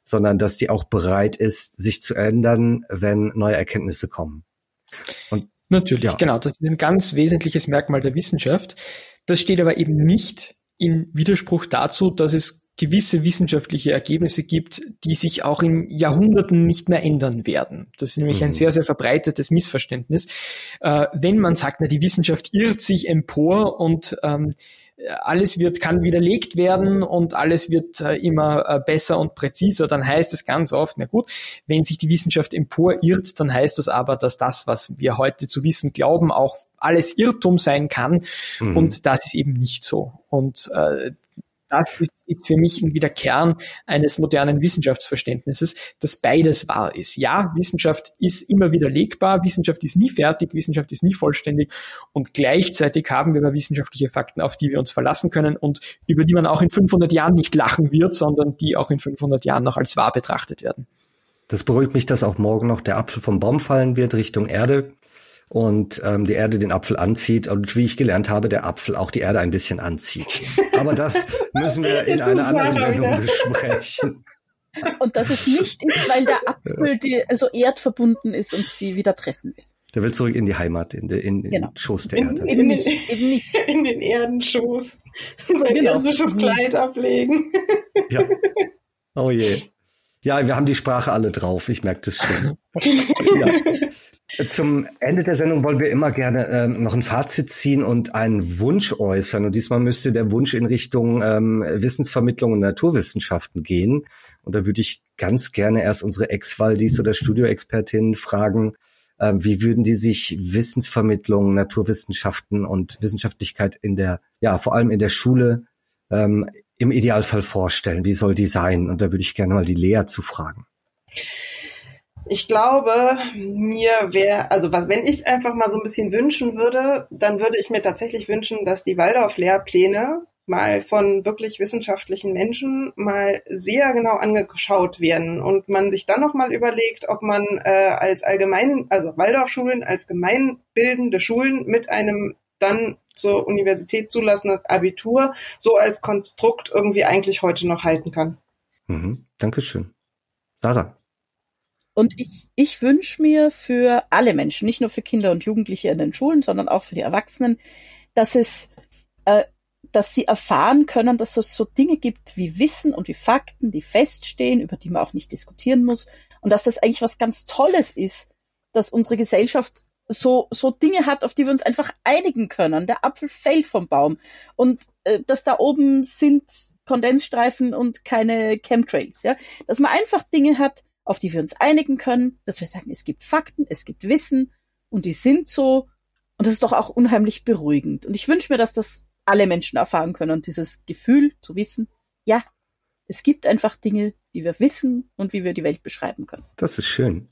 sondern dass die auch bereit ist, sich zu ändern, wenn neue Erkenntnisse kommen. Und natürlich, ja. Genau. Das ist ein ganz wesentliches Merkmal der Wissenschaft. Das steht aber eben nicht in Widerspruch dazu, dass es gewisse wissenschaftliche Ergebnisse gibt, die sich auch in Jahrhunderten nicht mehr ändern werden. Das ist nämlich ein sehr, sehr verbreitetes Missverständnis. Wenn man sagt, na, die Wissenschaft irrt sich empor und alles kann widerlegt werden und alles wird immer besser und präziser, dann heißt es ganz oft, na gut, wenn sich die Wissenschaft emporirrt, dann heißt das aber, dass das, was wir heute zu wissen glauben, auch alles Irrtum sein kann. Und das ist eben nicht so. Und das ist für mich irgendwie der Kern eines modernen Wissenschaftsverständnisses, dass beides wahr ist. Ja, Wissenschaft ist immer widerlegbar, Wissenschaft ist nie fertig, Wissenschaft ist nie vollständig und gleichzeitig haben wir aber wissenschaftliche Fakten, auf die wir uns verlassen können und über die man auch in 500 Jahren nicht lachen wird, sondern die auch in 500 Jahren noch als wahr betrachtet werden. Das beruhigt mich, dass auch morgen noch der Apfel vom Baum fallen wird Richtung Erde und die Erde den Apfel anzieht und wie ich gelernt habe, der Apfel auch die Erde ein bisschen anzieht. Aber das müssen wir in einer anderen Sendung besprechen. Und dass es nicht ist, weil der Apfel so erdverbunden ist und sie wieder treffen will. Der will zurück in die Heimat, in den Schoß der Erde. Eben nicht. In den Erdenschoß. Sein irdisches Kleid ablegen. Ja. Oh je. Ja, wir haben die Sprache alle drauf, ich merke das schon. Ja. Zum Ende der Sendung wollen wir immer gerne noch ein Fazit ziehen und einen Wunsch äußern. Und diesmal müsste der Wunsch in Richtung Wissensvermittlung und Naturwissenschaften gehen. Und da würde ich ganz gerne erst unsere ExWaldis oder Studioexpertinnen fragen, wie würden die sich Wissensvermittlung, Naturwissenschaften und Wissenschaftlichkeit vor allem in der Schule im Idealfall vorstellen? Wie soll die sein? Und da würde ich gerne mal die Lea zu fragen. Ich glaube, wenn ich einfach mal so ein bisschen wünschen würde, dann würde ich mir tatsächlich wünschen, dass die Waldorf-Lehrpläne mal von wirklich wissenschaftlichen Menschen mal sehr genau angeschaut werden und man sich dann nochmal überlegt, ob man Waldorfschulen als allgemeinbildende Schulen mit einem dann zur Universität zulassendes Abitur so als Konstrukt irgendwie eigentlich heute noch halten kann. Dankeschön. Sarah. Und ich wünsche mir für alle Menschen, nicht nur für Kinder und Jugendliche in den Schulen, sondern auch für die Erwachsenen, dass sie erfahren können, dass es so Dinge gibt wie Wissen und wie Fakten, die feststehen, über die man auch nicht diskutieren muss und dass das eigentlich was ganz Tolles ist, dass unsere Gesellschaft so Dinge hat, auf die wir uns einfach einigen können. Der Apfel fällt vom Baum. Und dass da oben sind Kondensstreifen und keine Chemtrails. Ja? Dass man einfach Dinge hat, auf die wir uns einigen können, dass wir sagen, es gibt Fakten, es gibt Wissen und die sind so. Und das ist doch auch unheimlich beruhigend. Und ich wünsche mir, dass das alle Menschen erfahren können und dieses Gefühl zu wissen, ja, es gibt einfach Dinge, die wir wissen und wie wir die Welt beschreiben können. Das ist schön.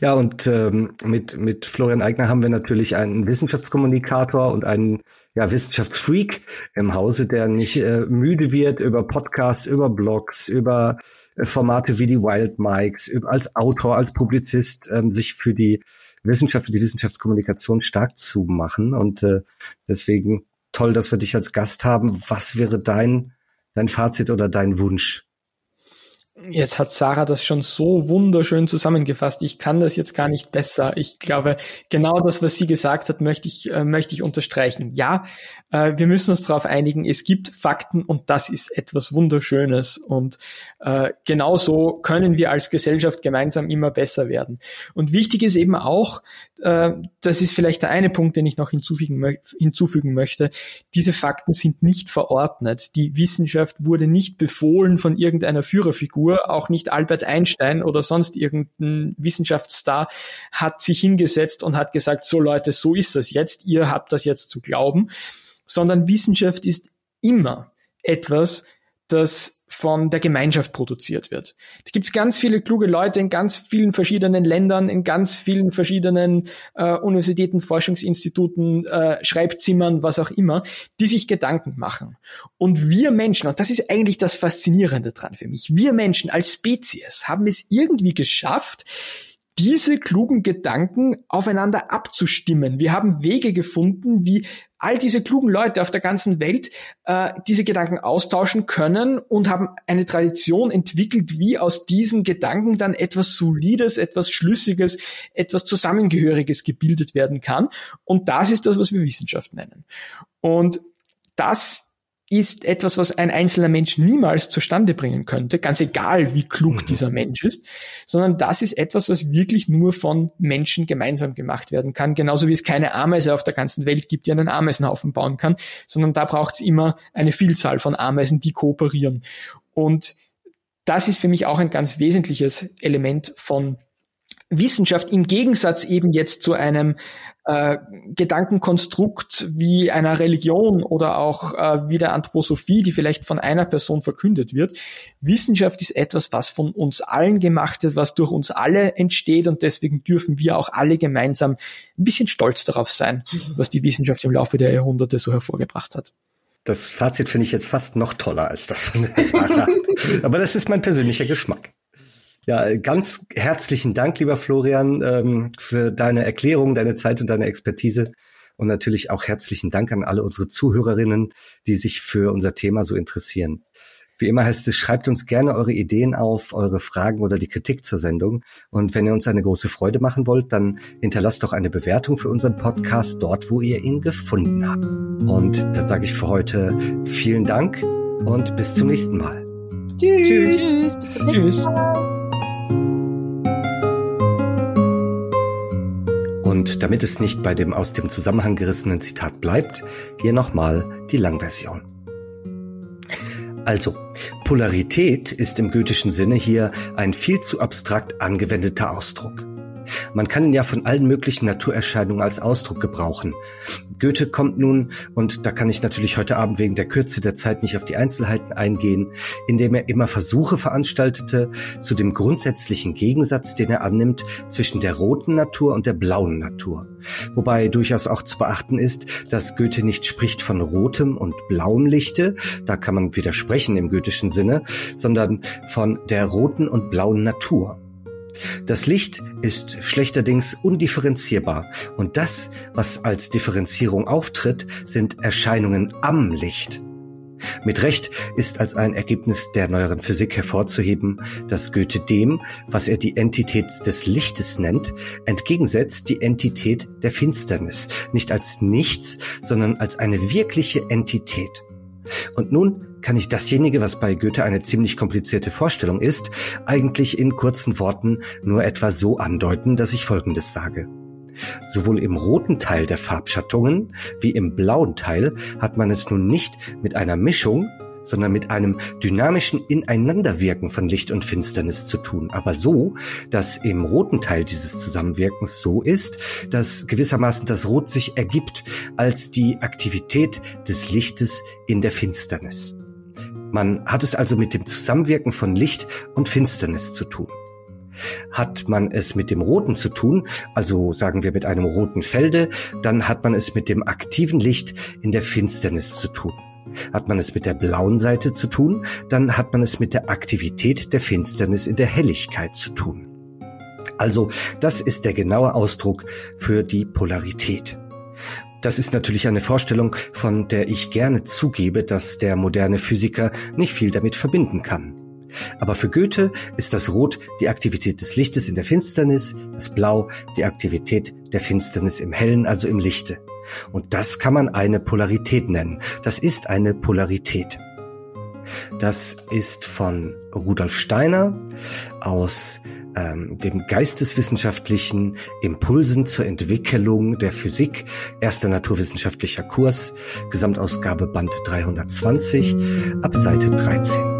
Ja, und mit Florian Aigner haben wir natürlich einen Wissenschaftskommunikator und einen Wissenschaftsfreak im Hause, der nicht müde wird, über Podcasts, über Blogs, über Formate wie die Wild Mics, als Autor, als Publizist sich für die Wissenschaft, für die Wissenschaftskommunikation stark zu machen. Und deswegen toll, dass wir dich als Gast haben. Was wäre dein Fazit oder dein Wunsch? Jetzt hat Sarah das schon so wunderschön zusammengefasst. Ich kann das jetzt gar nicht besser. Ich glaube, genau das, was sie gesagt hat, möchte ich unterstreichen. Ja, wir müssen uns darauf einigen, es gibt Fakten und das ist etwas Wunderschönes. Und genauso können wir als Gesellschaft gemeinsam immer besser werden. Und wichtig ist eben auch, das ist vielleicht der eine Punkt, den ich noch hinzufügen möchte, diese Fakten sind nicht verordnet. Die Wissenschaft wurde nicht befohlen von irgendeiner Führerfigur. Auch nicht Albert Einstein oder sonst irgendein Wissenschaftsstar hat sich hingesetzt und hat gesagt, so Leute, so ist das jetzt, ihr habt das jetzt zu glauben, sondern Wissenschaft ist immer etwas, das von der Gemeinschaft produziert wird. Da gibt es ganz viele kluge Leute in ganz vielen verschiedenen Ländern, in ganz vielen verschiedenen Universitäten, Forschungsinstituten, Schreibzimmern, was auch immer, die sich Gedanken machen. Und wir Menschen, und das ist eigentlich das Faszinierende dran für mich, wir Menschen als Spezies haben es irgendwie geschafft, diese klugen Gedanken aufeinander abzustimmen. Wir haben Wege gefunden, wie all diese klugen Leute auf der ganzen Welt diese Gedanken austauschen können und haben eine Tradition entwickelt, wie aus diesen Gedanken dann etwas Solides, etwas Schlüssiges, etwas Zusammengehöriges gebildet werden kann. Und das ist das, was wir Wissenschaft nennen. Und das ist etwas, was ein einzelner Mensch niemals zustande bringen könnte, ganz egal, wie klug dieser Mensch ist, sondern das ist etwas, was wirklich nur von Menschen gemeinsam gemacht werden kann, genauso wie es keine Ameise auf der ganzen Welt gibt, die einen Ameisenhaufen bauen kann, sondern da braucht es immer eine Vielzahl von Ameisen, die kooperieren. Und das ist für mich auch ein ganz wesentliches Element von Wissenschaft, im Gegensatz eben jetzt zu einem Gedankenkonstrukt wie einer Religion oder auch wie der Anthroposophie, die vielleicht von einer Person verkündet wird. Wissenschaft ist etwas, was von uns allen gemacht wird, was durch uns alle entsteht, und deswegen dürfen wir auch alle gemeinsam ein bisschen stolz darauf sein, was die Wissenschaft im Laufe der Jahrhunderte so hervorgebracht hat. Das Fazit finde ich jetzt fast noch toller als das von der Sarah. Aber das ist mein persönlicher Geschmack. Ja, ganz herzlichen Dank, lieber Florian, für deine Erklärung, deine Zeit und deine Expertise. Und natürlich auch herzlichen Dank an alle unsere Zuhörerinnen, die sich für unser Thema so interessieren. Wie immer heißt es, schreibt uns gerne eure Ideen auf, eure Fragen oder die Kritik zur Sendung. Und wenn ihr uns eine große Freude machen wollt, dann hinterlasst doch eine Bewertung für unseren Podcast dort, wo ihr ihn gefunden habt. Und dann sage ich für heute vielen Dank und bis zum nächsten Mal. Tschüss. Tschüss. Bis zum nächsten Mal. Und damit es nicht bei dem aus dem Zusammenhang gerissenen Zitat bleibt, hier nochmal die Langversion. Also, Polarität ist im goethischen Sinne hier ein viel zu abstrakt angewendeter Ausdruck. Man kann ihn ja von allen möglichen Naturerscheinungen als Ausdruck gebrauchen. Goethe kommt nun, und da kann ich natürlich heute Abend wegen der Kürze der Zeit nicht auf die Einzelheiten eingehen, indem er immer Versuche veranstaltete, zu dem grundsätzlichen Gegensatz, den er annimmt, zwischen der roten Natur und der blauen Natur. Wobei durchaus auch zu beachten ist, dass Goethe nicht spricht von rotem und blauem Lichte, da kann man widersprechen im goethischen Sinne, sondern von der roten und blauen Natur. Das Licht ist schlechterdings undifferenzierbar, und das, was als Differenzierung auftritt, sind Erscheinungen am Licht. Mit Recht ist als ein Ergebnis der neueren Physik hervorzuheben, dass Goethe dem, was er die Entität des Lichtes nennt, entgegensetzt die Entität der Finsternis, nicht als nichts, sondern als eine wirkliche Entität. Und nun kann ich dasjenige, was bei Goethe eine ziemlich komplizierte Vorstellung ist, eigentlich in kurzen Worten nur etwa so andeuten, dass ich Folgendes sage. Sowohl im roten Teil der Farbschattungen wie im blauen Teil hat man es nun nicht mit einer Mischung, sondern mit einem dynamischen Ineinanderwirken von Licht und Finsternis zu tun. Aber so, dass im roten Teil dieses Zusammenwirkens so ist, dass gewissermaßen das Rot sich ergibt als die Aktivität des Lichtes in der Finsternis. Man hat es also mit dem Zusammenwirken von Licht und Finsternis zu tun. Hat man es mit dem Roten zu tun, also sagen wir mit einem roten Felde, dann hat man es mit dem aktiven Licht in der Finsternis zu tun. Hat man es mit der blauen Seite zu tun, dann hat man es mit der Aktivität der Finsternis in der Helligkeit zu tun. Also, das ist der genaue Ausdruck für die Polarität. Das ist natürlich eine Vorstellung, von der ich gerne zugebe, dass der moderne Physiker nicht viel damit verbinden kann. Aber für Goethe ist das Rot die Aktivität des Lichtes in der Finsternis, das Blau die Aktivität der Finsternis im Hellen, also im Lichte. Und das kann man eine Polarität nennen. Das ist eine Polarität. Das ist von Rudolf Steiner aus dem geisteswissenschaftlichen Impulsen zur Entwicklung der Physik, erster naturwissenschaftlicher Kurs, Gesamtausgabe Band 320, ab Seite 13.